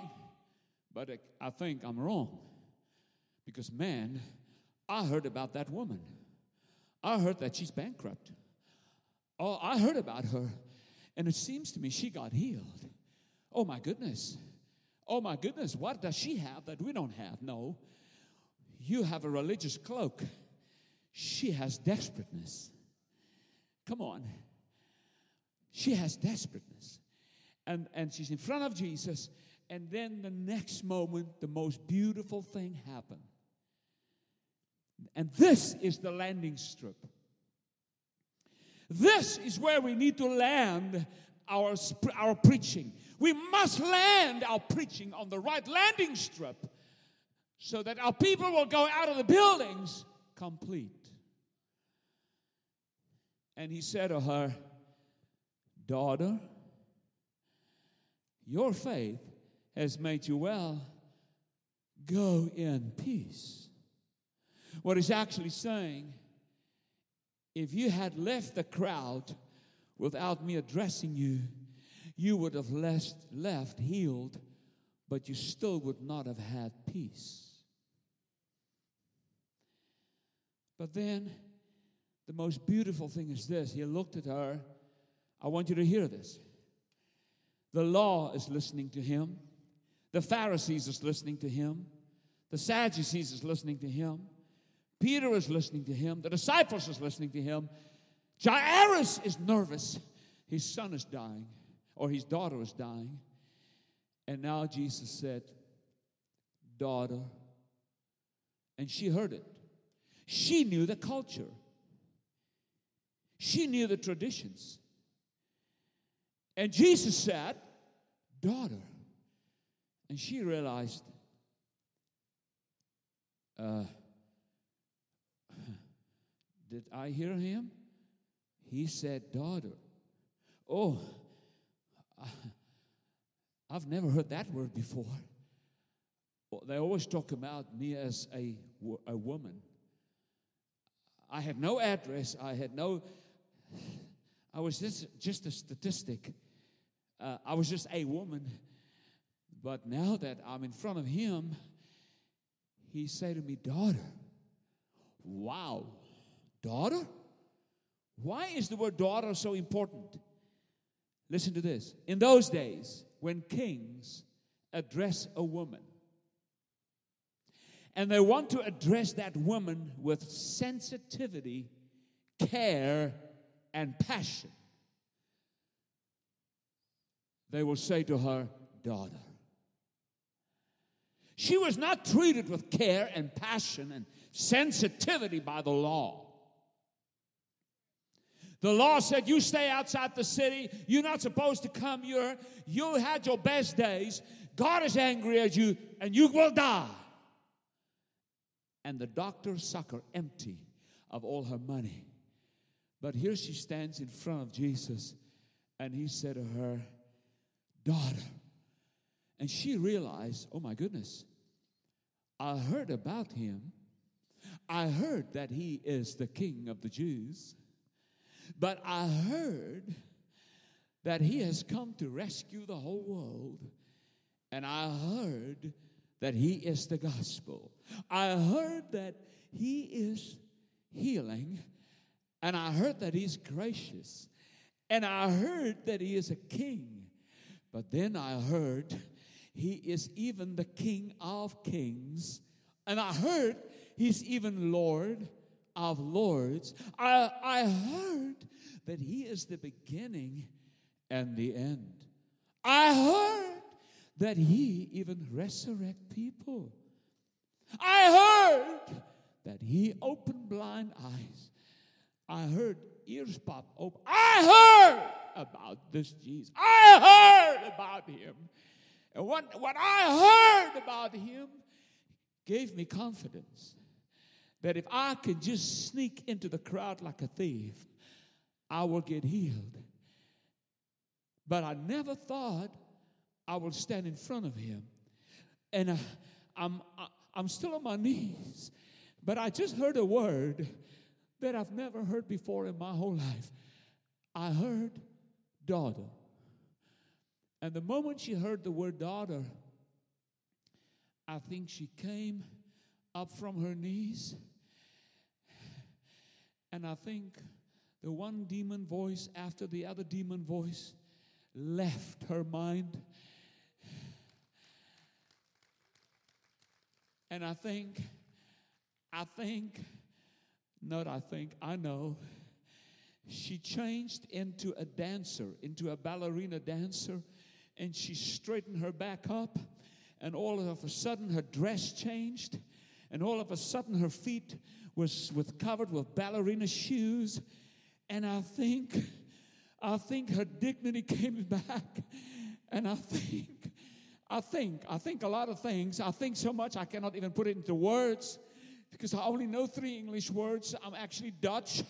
but I think I'm wrong. Because, man, I heard about that woman. I heard that she's bankrupt. Oh, I heard about her, and it seems to me she got healed. Oh, my goodness. Oh, my goodness, what does she have that we don't have? No, you have a religious cloak. She has desperateness. Come on. She has desperateness. And she's in front of Jesus. And then the next moment, the most beautiful thing happened. And this is the landing strip. This is where we need to land our preaching. We must land our preaching on the right landing strip so that our people will go out of the buildings complete. And he said to her, daughter, your faith has made you well. Go in peace. What he's actually saying, if you had left the crowd without me addressing you, you would have left healed, but you still would not have had peace. But then, the most beautiful thing is this. He looked at her. I want you to hear this. The law is listening to him. The Pharisees is listening to him. The Sadducees is listening to him. Peter is listening to him. The disciples is listening to him. Jairus is nervous. His son is dying. Or his daughter was dying. And now Jesus said, daughter. And she heard it. She knew the culture. She knew the traditions. And Jesus said, daughter. And she realized, did I hear him? He said, daughter. Oh, I've never heard that word before. They always talk about me as a woman. I had no address. I was just a statistic. I was just a woman. But now that I'm in front of him, he said to me, daughter. Wow. Daughter? Why is the word daughter so important? Listen to this. In those days, when kings address a woman, and they want to address that woman with sensitivity, care, and passion, they will say to her, daughter. She was not treated with care and passion and sensitivity by the law. The law said, you stay outside the city. You're not supposed to come here. You had your best days. God is angry at you, and you will die. And the doctor sucked her empty of all her money. But here she stands in front of Jesus, and he said to her, daughter. And she realized, oh, my goodness, I heard about him. I heard that he is the King of the Jews. But I heard that he has come to rescue the whole world. And I heard that he is the gospel. I heard that he is healing. And I heard that he's gracious. And I heard that he is a king. But then I heard he is even the King of Kings. And I heard he's even Lord of Lords. I heard that he is the beginning and the end. I heard that he even resurrects people. I heard that he opened blind eyes. I heard ears pop open. I heard about this Jesus. I heard about him. And what I heard about him gave me confidence that if I could just sneak into the crowd like a thief, I will get healed. But I never thought I would stand in front of him. And I'm still on my knees, but I just heard a word that I've never heard before in my whole life. I heard daughter. And the moment she heard the word daughter, I think she came up from her knees. And I think the one demon voice after the other demon voice left her mind. And I know, she changed into a dancer, into a ballerina dancer, and she straightened her back up, and all of a sudden her dress changed, and all of a sudden her feet was covered with ballerina shoes, and I think her dignity came back, and I think a lot of things. I think so much I cannot even put it into words because I only know 3 English words. I'm actually Dutch.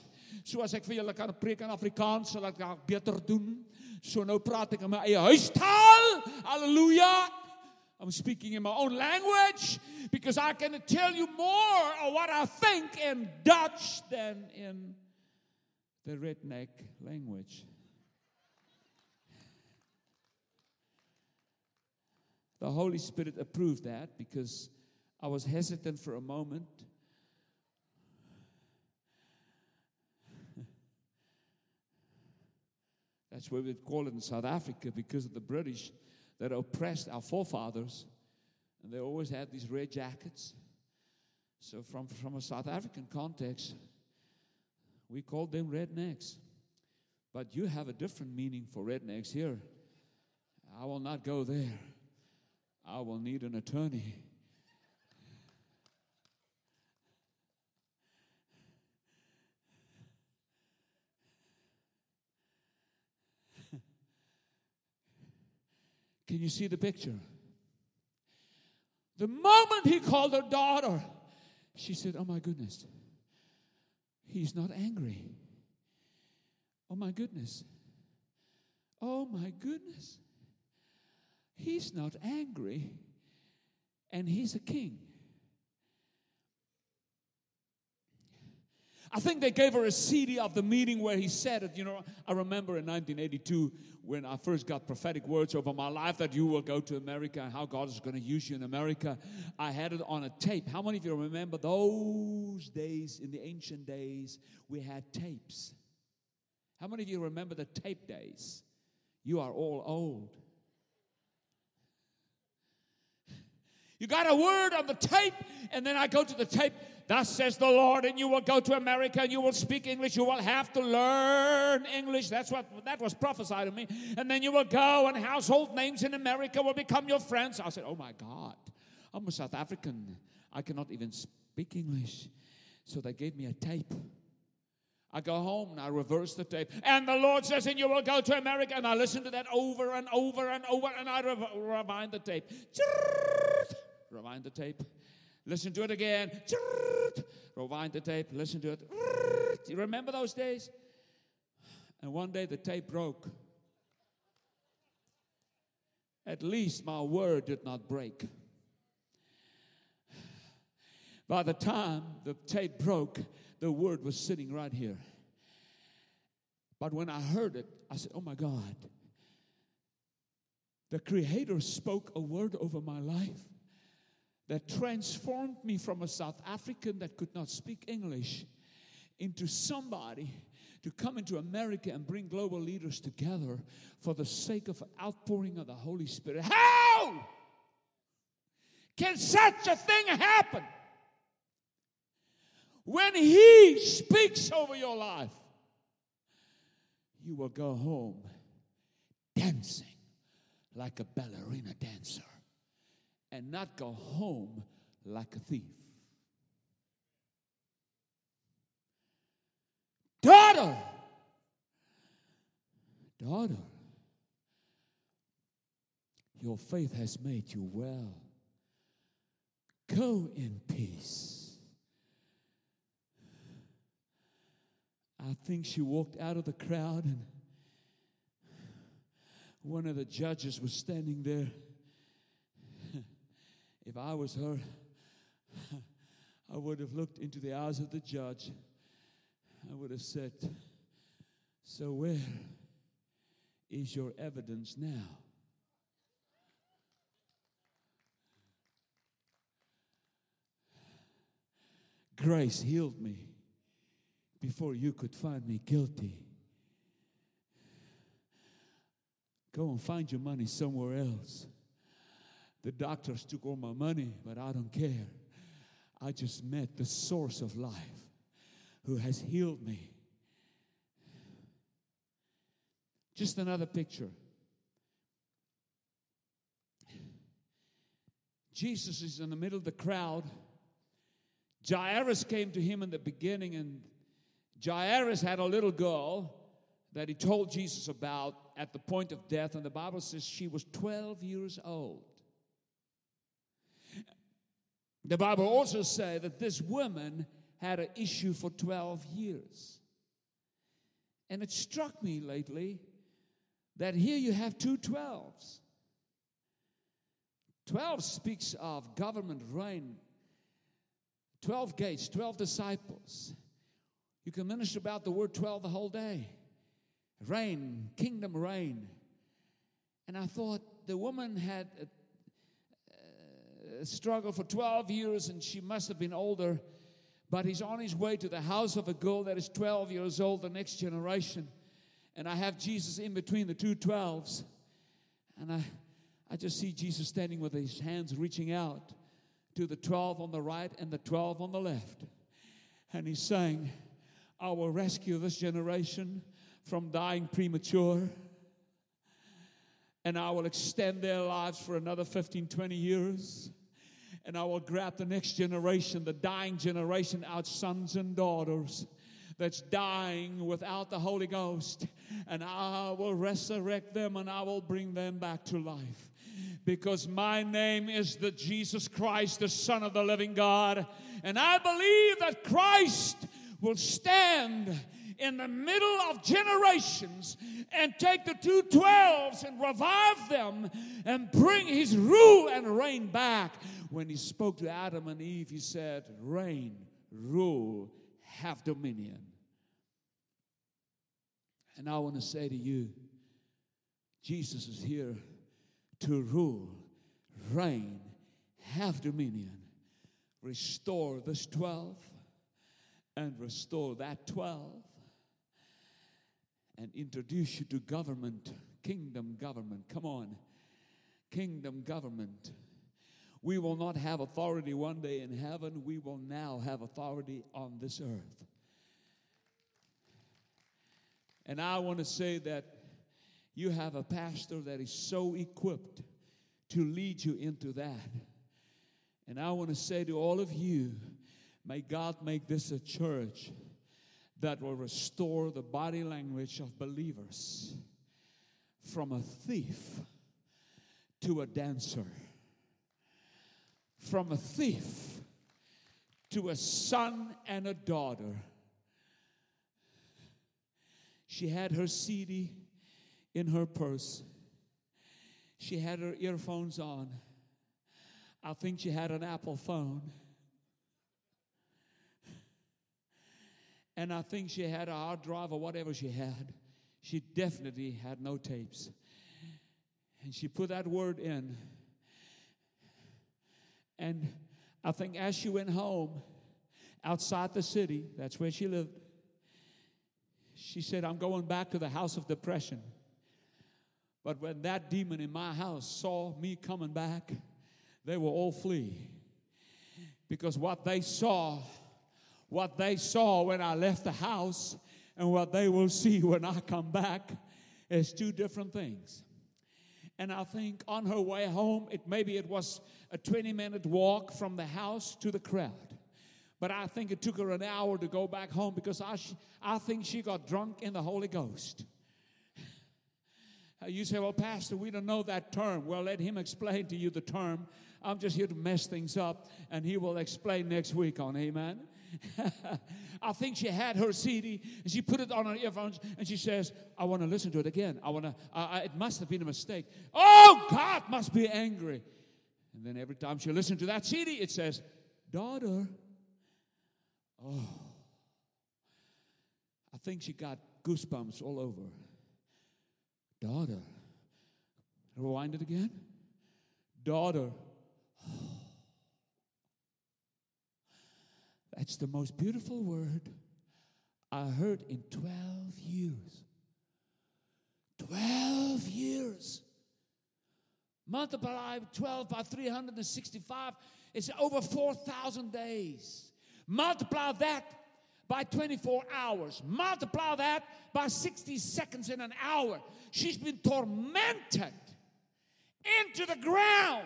So as ek vir julle kan preek in Afrikaans, sal ek beter doen. So nou praat ek in my eie huistaal. Hallelujah. I'm speaking in my own language because I can tell you more of what I think in Dutch than in the redneck language. The Holy Spirit approved that because I was hesitant for a moment. That's what we'd call it in South Africa because of the British that oppressed our forefathers. And they always had these red jackets. So from a South African context, we called them rednecks. But you have a different meaning for rednecks here. I will not go there. I will need an attorney. Can you see the picture? The moment he called her daughter, she said, oh my goodness, he's not angry. Oh my goodness. Oh my goodness. He's not angry, and he's a king. I think they gave her a CD of the meeting where he said it. You know, I remember in 1982 when I first got prophetic words over my life that you will go to America and how God is going to use you in America. I had it on a tape. How many of you remember those days, in the ancient days, we had tapes? How many of you remember the tape days? You are all old. You got a word on the tape, and then I go to the tape. Thus says the Lord, and you will go to America, and you will speak English. You will have to learn English. That was prophesied to me. And then you will go, and household names in America will become your friends. I said, oh, my God, I'm a South African. I cannot even speak English. So they gave me a tape. I go home and I reverse the tape. And the Lord says, and you will go to America. And I listen to that over and over and over, and I rewind the tape. Rewind the tape. Listen to it again. Rewind the tape. Listen to it. Do you remember those days? And one day the tape broke. At least my word did not break. By the time the tape broke, the word was sitting right here. But when I heard it, I said, oh my God. The Creator spoke a word over my life that transformed me from a South African that could not speak English into somebody to come into America and bring global leaders together for the sake of outpouring of the Holy Spirit. How can such a thing happen when He speaks over your life? You will go home dancing like a ballerina dancer, and not go home like a thief. Daughter! Daughter! Your faith has made you well. Go in peace. I think she walked out of the crowd, and one of the judges was standing there. If I was her, I would have looked into the eyes of the judge. I would have said, so where is your evidence now? Grace healed me before you could find me guilty. Go and find your money somewhere else. The doctors took all my money, but I don't care. I just met the source of life who has healed me. Just another picture. Jesus is in the middle of the crowd. Jairus came to him in the beginning, and Jairus had a little girl that he told Jesus about at the point of death, and the Bible says she was 12 years old. The Bible also says that this woman had an issue for 12 years. And it struck me lately that here you have two 12s. 12 speaks of government reign. 12 gates, 12 disciples. You can minister about the word 12 the whole day. Reign, kingdom reign. And I thought the woman had a struggle for 12 years, and she must have been older. But he's on his way to the house of a girl that is 12 years old, the next generation. And I have Jesus in between the two 12s. And I just see Jesus standing with his hands reaching out to the 12 on the right and the 12 on the left. And he's saying, I will rescue this generation from dying premature. And I will extend their lives for another 15, 20 years. And I will grab the next generation, the dying generation, our sons and daughters that's dying without the Holy Ghost. And I will resurrect them, and I will bring them back to life. Because my name is the Jesus Christ, the Son of the living God. And I believe that Christ will stand in the middle of generations and take the two 12s and revive them and bring his rule and reign back. When he spoke to Adam and Eve, he said, reign, rule, have dominion. And I want to say to you, Jesus is here to rule, reign, have dominion. Restore this 12 and restore that 12 and introduce you to government, kingdom government. Come on, kingdom government. We will not have authority one day in heaven. We will now have authority on this earth. And I want to say that you have a pastor that is so equipped to lead you into that. And I want to say to all of you, may God make this a church that will restore the body language of believers from a thief to a dancer, from a thief to a son and a daughter. She had her CD in her purse. She had her earphones on. I think she had an Apple phone. And I think she had a hard drive or whatever she had. She definitely had no tapes. And she put that word in. And I think as she went home, outside the city, that's where she lived, she said, I'm going back to the house of depression. But when that demon in my house saw me coming back, they will all flee. Because what they saw when I left the house and what they will see when I come back is two different things. And I think on her way home, maybe it was a 20-minute walk from the house to the crowd. But I think it took her an hour to go back home because I think she got drunk in the Holy Ghost. You say, well, Pastor, we don't know that term. Well, let him explain to you the term. I'm just here to mess things up, and he will explain next week on Amen. I think she had her CD, and she put it on her earphones, and she says, I want to listen to it again. It must have been a mistake. Oh, God must be angry. And then every time she listened to that CD, it says, daughter. Oh, I think she got goosebumps all over. Daughter. Rewind it again. Daughter. Oh. That's the most beautiful word I heard in 12 years. 12 years. Multiply 12 by 365. It's over 4,000 days. Multiply that by 24 hours. Multiply that by 60 seconds in an hour. She's been tormented into the ground.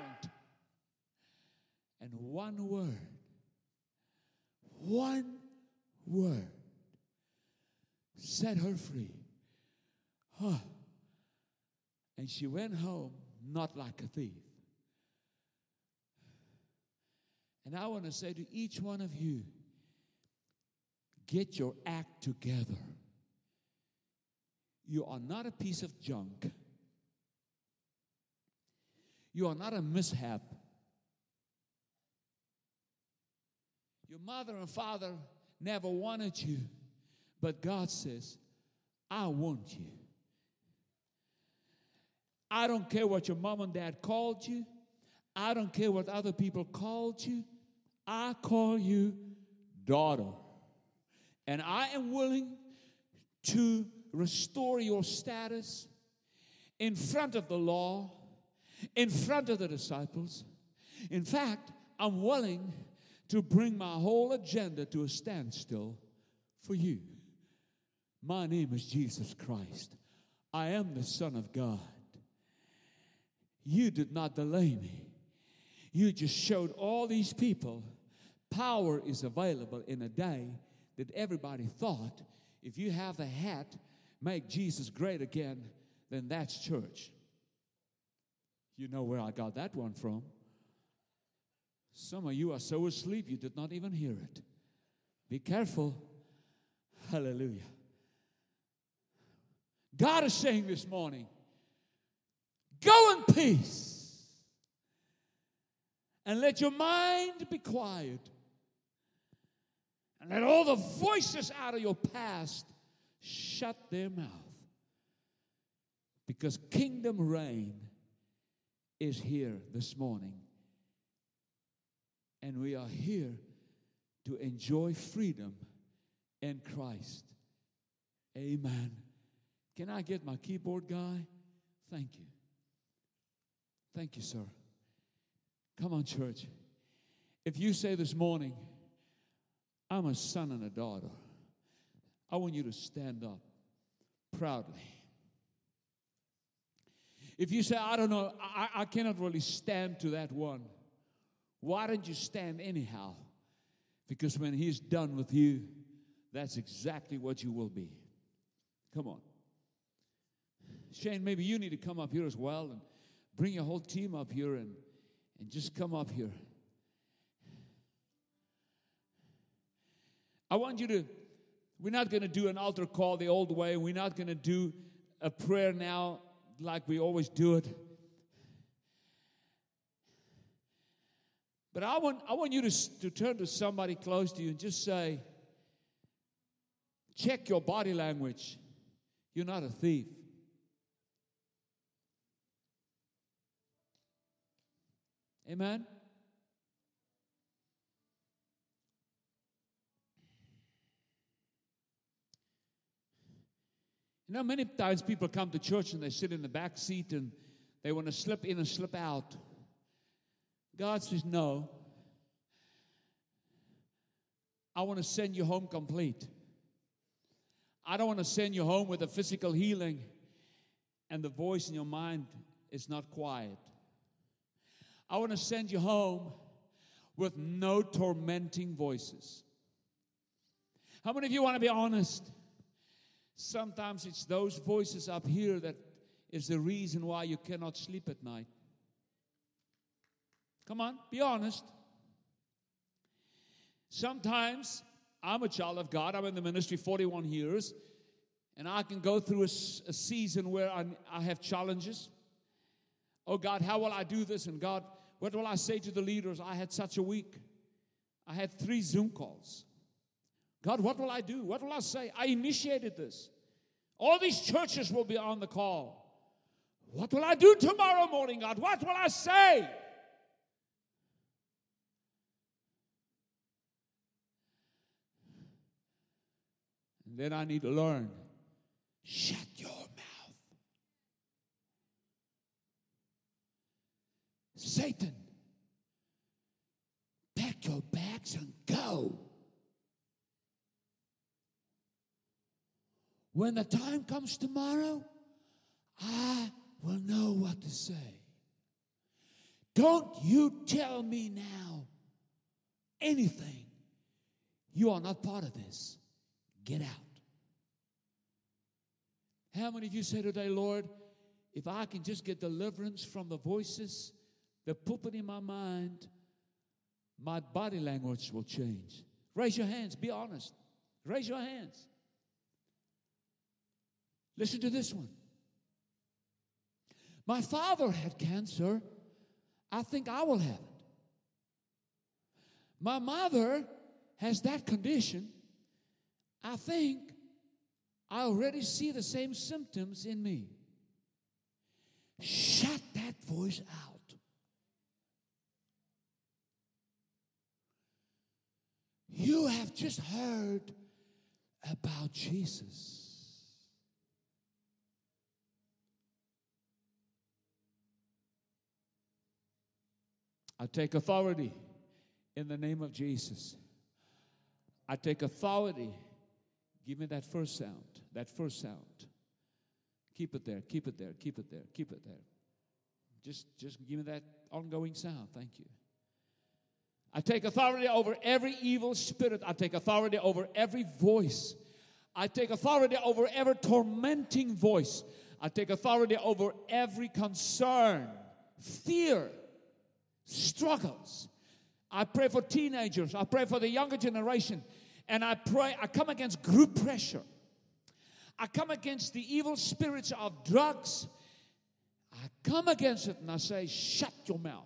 And one word set her free. Huh. And she went home not like a thief. And I want to say to each one of you, get your act together. You are not a piece of junk. You are not a mishap. Your mother and father never wanted you, but God says, I want you. I don't care what your mom and dad called you. I don't care what other people called you. I call you daughter. And I am willing to restore your status in front of the law, in front of the disciples. In fact, I'm willing to bring my whole agenda to a standstill for you. My name is Jesus Christ. I am the Son of God. You did not delay me. You just showed all these people power is available in a day that everybody thought, if you have the hat, make Jesus great again, then that's church. You know where I got that one from. Some of you are so asleep you did not even hear it. Be careful. Hallelujah. God is saying this morning, go in peace and let your mind be quiet. And let all the voices out of your past shut their mouth. Because kingdom reign is here this morning. And we are here to enjoy freedom in Christ. Amen. Can I get my keyboard guy? Thank you. Thank you, sir. Come on, church. If you say this morning, I'm a son and a daughter, I want you to stand up proudly. If you say, I don't know, I cannot really stand to that one, why don't you stand anyhow? Because when he's done with you, that's exactly what you will be. Come on. Shane, maybe you need to come up here as well and bring your whole team up here and just come up here. I want you to, we're not going to do an altar call the old way. We're not going to do a prayer now like we always do it. But I want you to turn to somebody close to you and just say, check your body language. You're not a thief. Amen? You know, many times people come to church and they sit in the back seat and they want to slip in and slip out. God says, no. I want to send you home complete. I don't want to send you home with a physical healing and the voice in your mind is not quiet. I want to send you home with no tormenting voices. How many of you want to be honest? Sometimes it's those voices up here that is the reason why you cannot sleep at night. Come on, be honest. Sometimes, I'm a child of God. I'm in the ministry 41 years. And I can go through a season where I have challenges. Oh, God, how will I do this? And God, what will I say to the leaders? I had such a week. I had 3 Zoom calls. God, what will I do? What will I say? I initiated this. All these churches will be on the call. What will I do tomorrow morning, God? What will I say? And then I need to learn. Shut your mouth. Satan, pack your bags and go. When the time comes tomorrow, I will know what to say. Don't you tell me now anything. You are not part of this. Get out. How many of you say today, Lord, if I can just get deliverance from the voices that pulpit in my mind, my body language will change? Raise your hands. Be honest. Raise your hands. Listen to this one. My father had cancer. I think I will have it. My mother has that condition. I think I already see the same symptoms in me. Shut that voice out. You have just heard about Jesus. I take authority in the name of Jesus. I take authority. Give me that first sound, that first sound. Keep it there, keep it there, keep it there, keep it there. Just give me that ongoing sound, thank you. I take authority over every evil spirit. I take authority over every voice. I take authority over every tormenting voice. I take authority over every concern, fear, struggles. I pray for teenagers. I pray for the younger generation. And I pray, I come against group pressure. I come against the evil spirits of drugs. I come against it and I say, shut your mouth.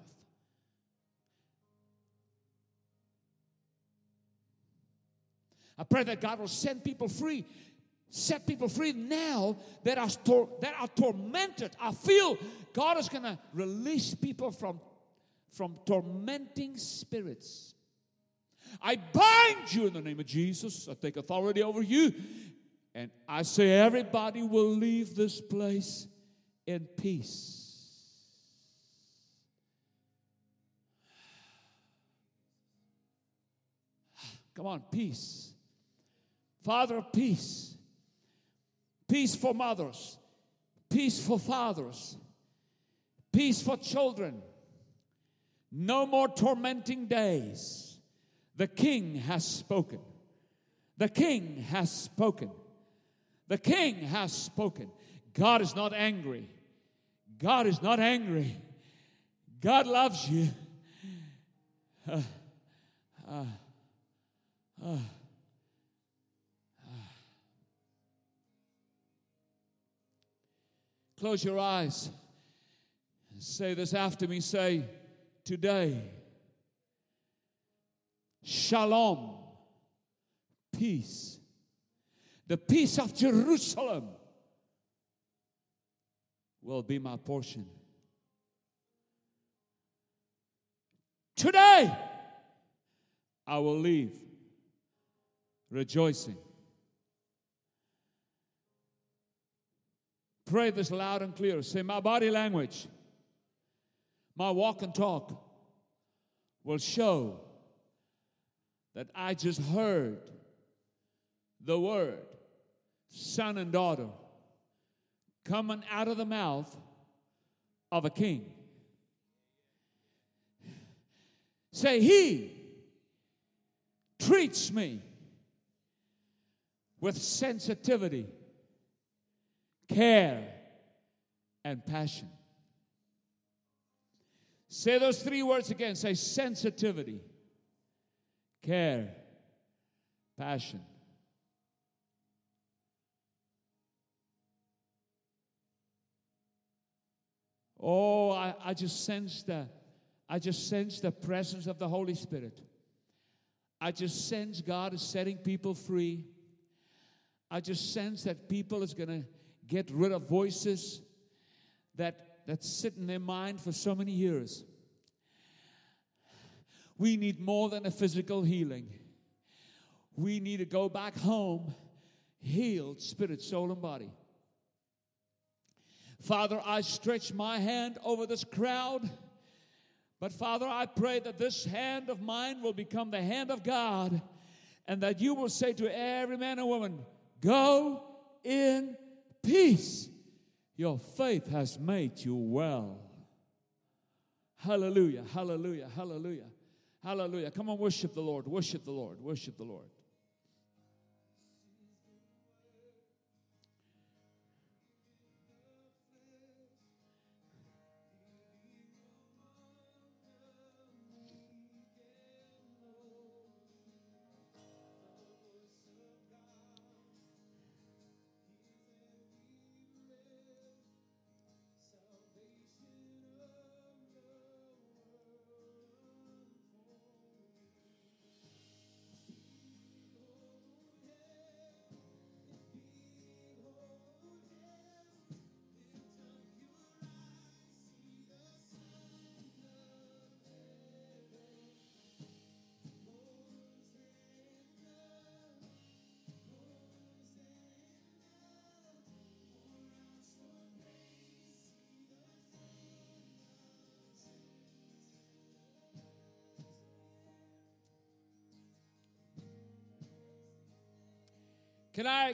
I pray that God will send people free. Set people free now that are tormented. I feel God is going to release people from tormenting spirits. I bind you in the name of Jesus. I take authority over you. And I say everybody will leave this place in peace. Come on, peace. Father of peace. Peace for mothers. Peace for fathers. Peace for children. No more tormenting days. The King has spoken. The King has spoken. The King has spoken. God is not angry. God is not angry. God loves you. Close your eyes. Say this after me. Say, today. Shalom, peace, the peace of Jerusalem will be my portion. Today, I will leave rejoicing. Pray this loud and clear. Say, my body language, my walk and talk will show that I just heard the word, son and daughter, coming out of the mouth of a king. Say, he treats me with sensitivity, care, and passion. Say those three words again. Say sensitivity, care, passion. Oh, I just sense the, presence of the Holy Spirit. I just sense God is setting people free. I just sense that people is going to get rid of voices that sit in their mind for so many years. We need more than a physical healing. We need to go back home, healed, spirit, soul, and body. Father, I stretch my hand over this crowd. But Father, I pray that this hand of mine will become the hand of God, and that you will say to every man and woman, go in peace. Your faith has made you well. Hallelujah, hallelujah, hallelujah, hallelujah. Come on, worship the Lord, worship the Lord, worship the Lord.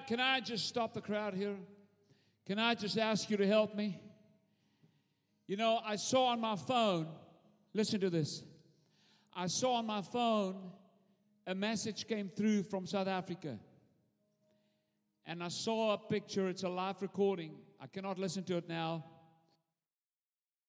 Can I just stop the crowd here? Can I just ask you to help me? You know, I saw on my phone, listen to this. I saw on my phone a message came through from South Africa. And I saw a picture, it's a live recording. I cannot listen to it now.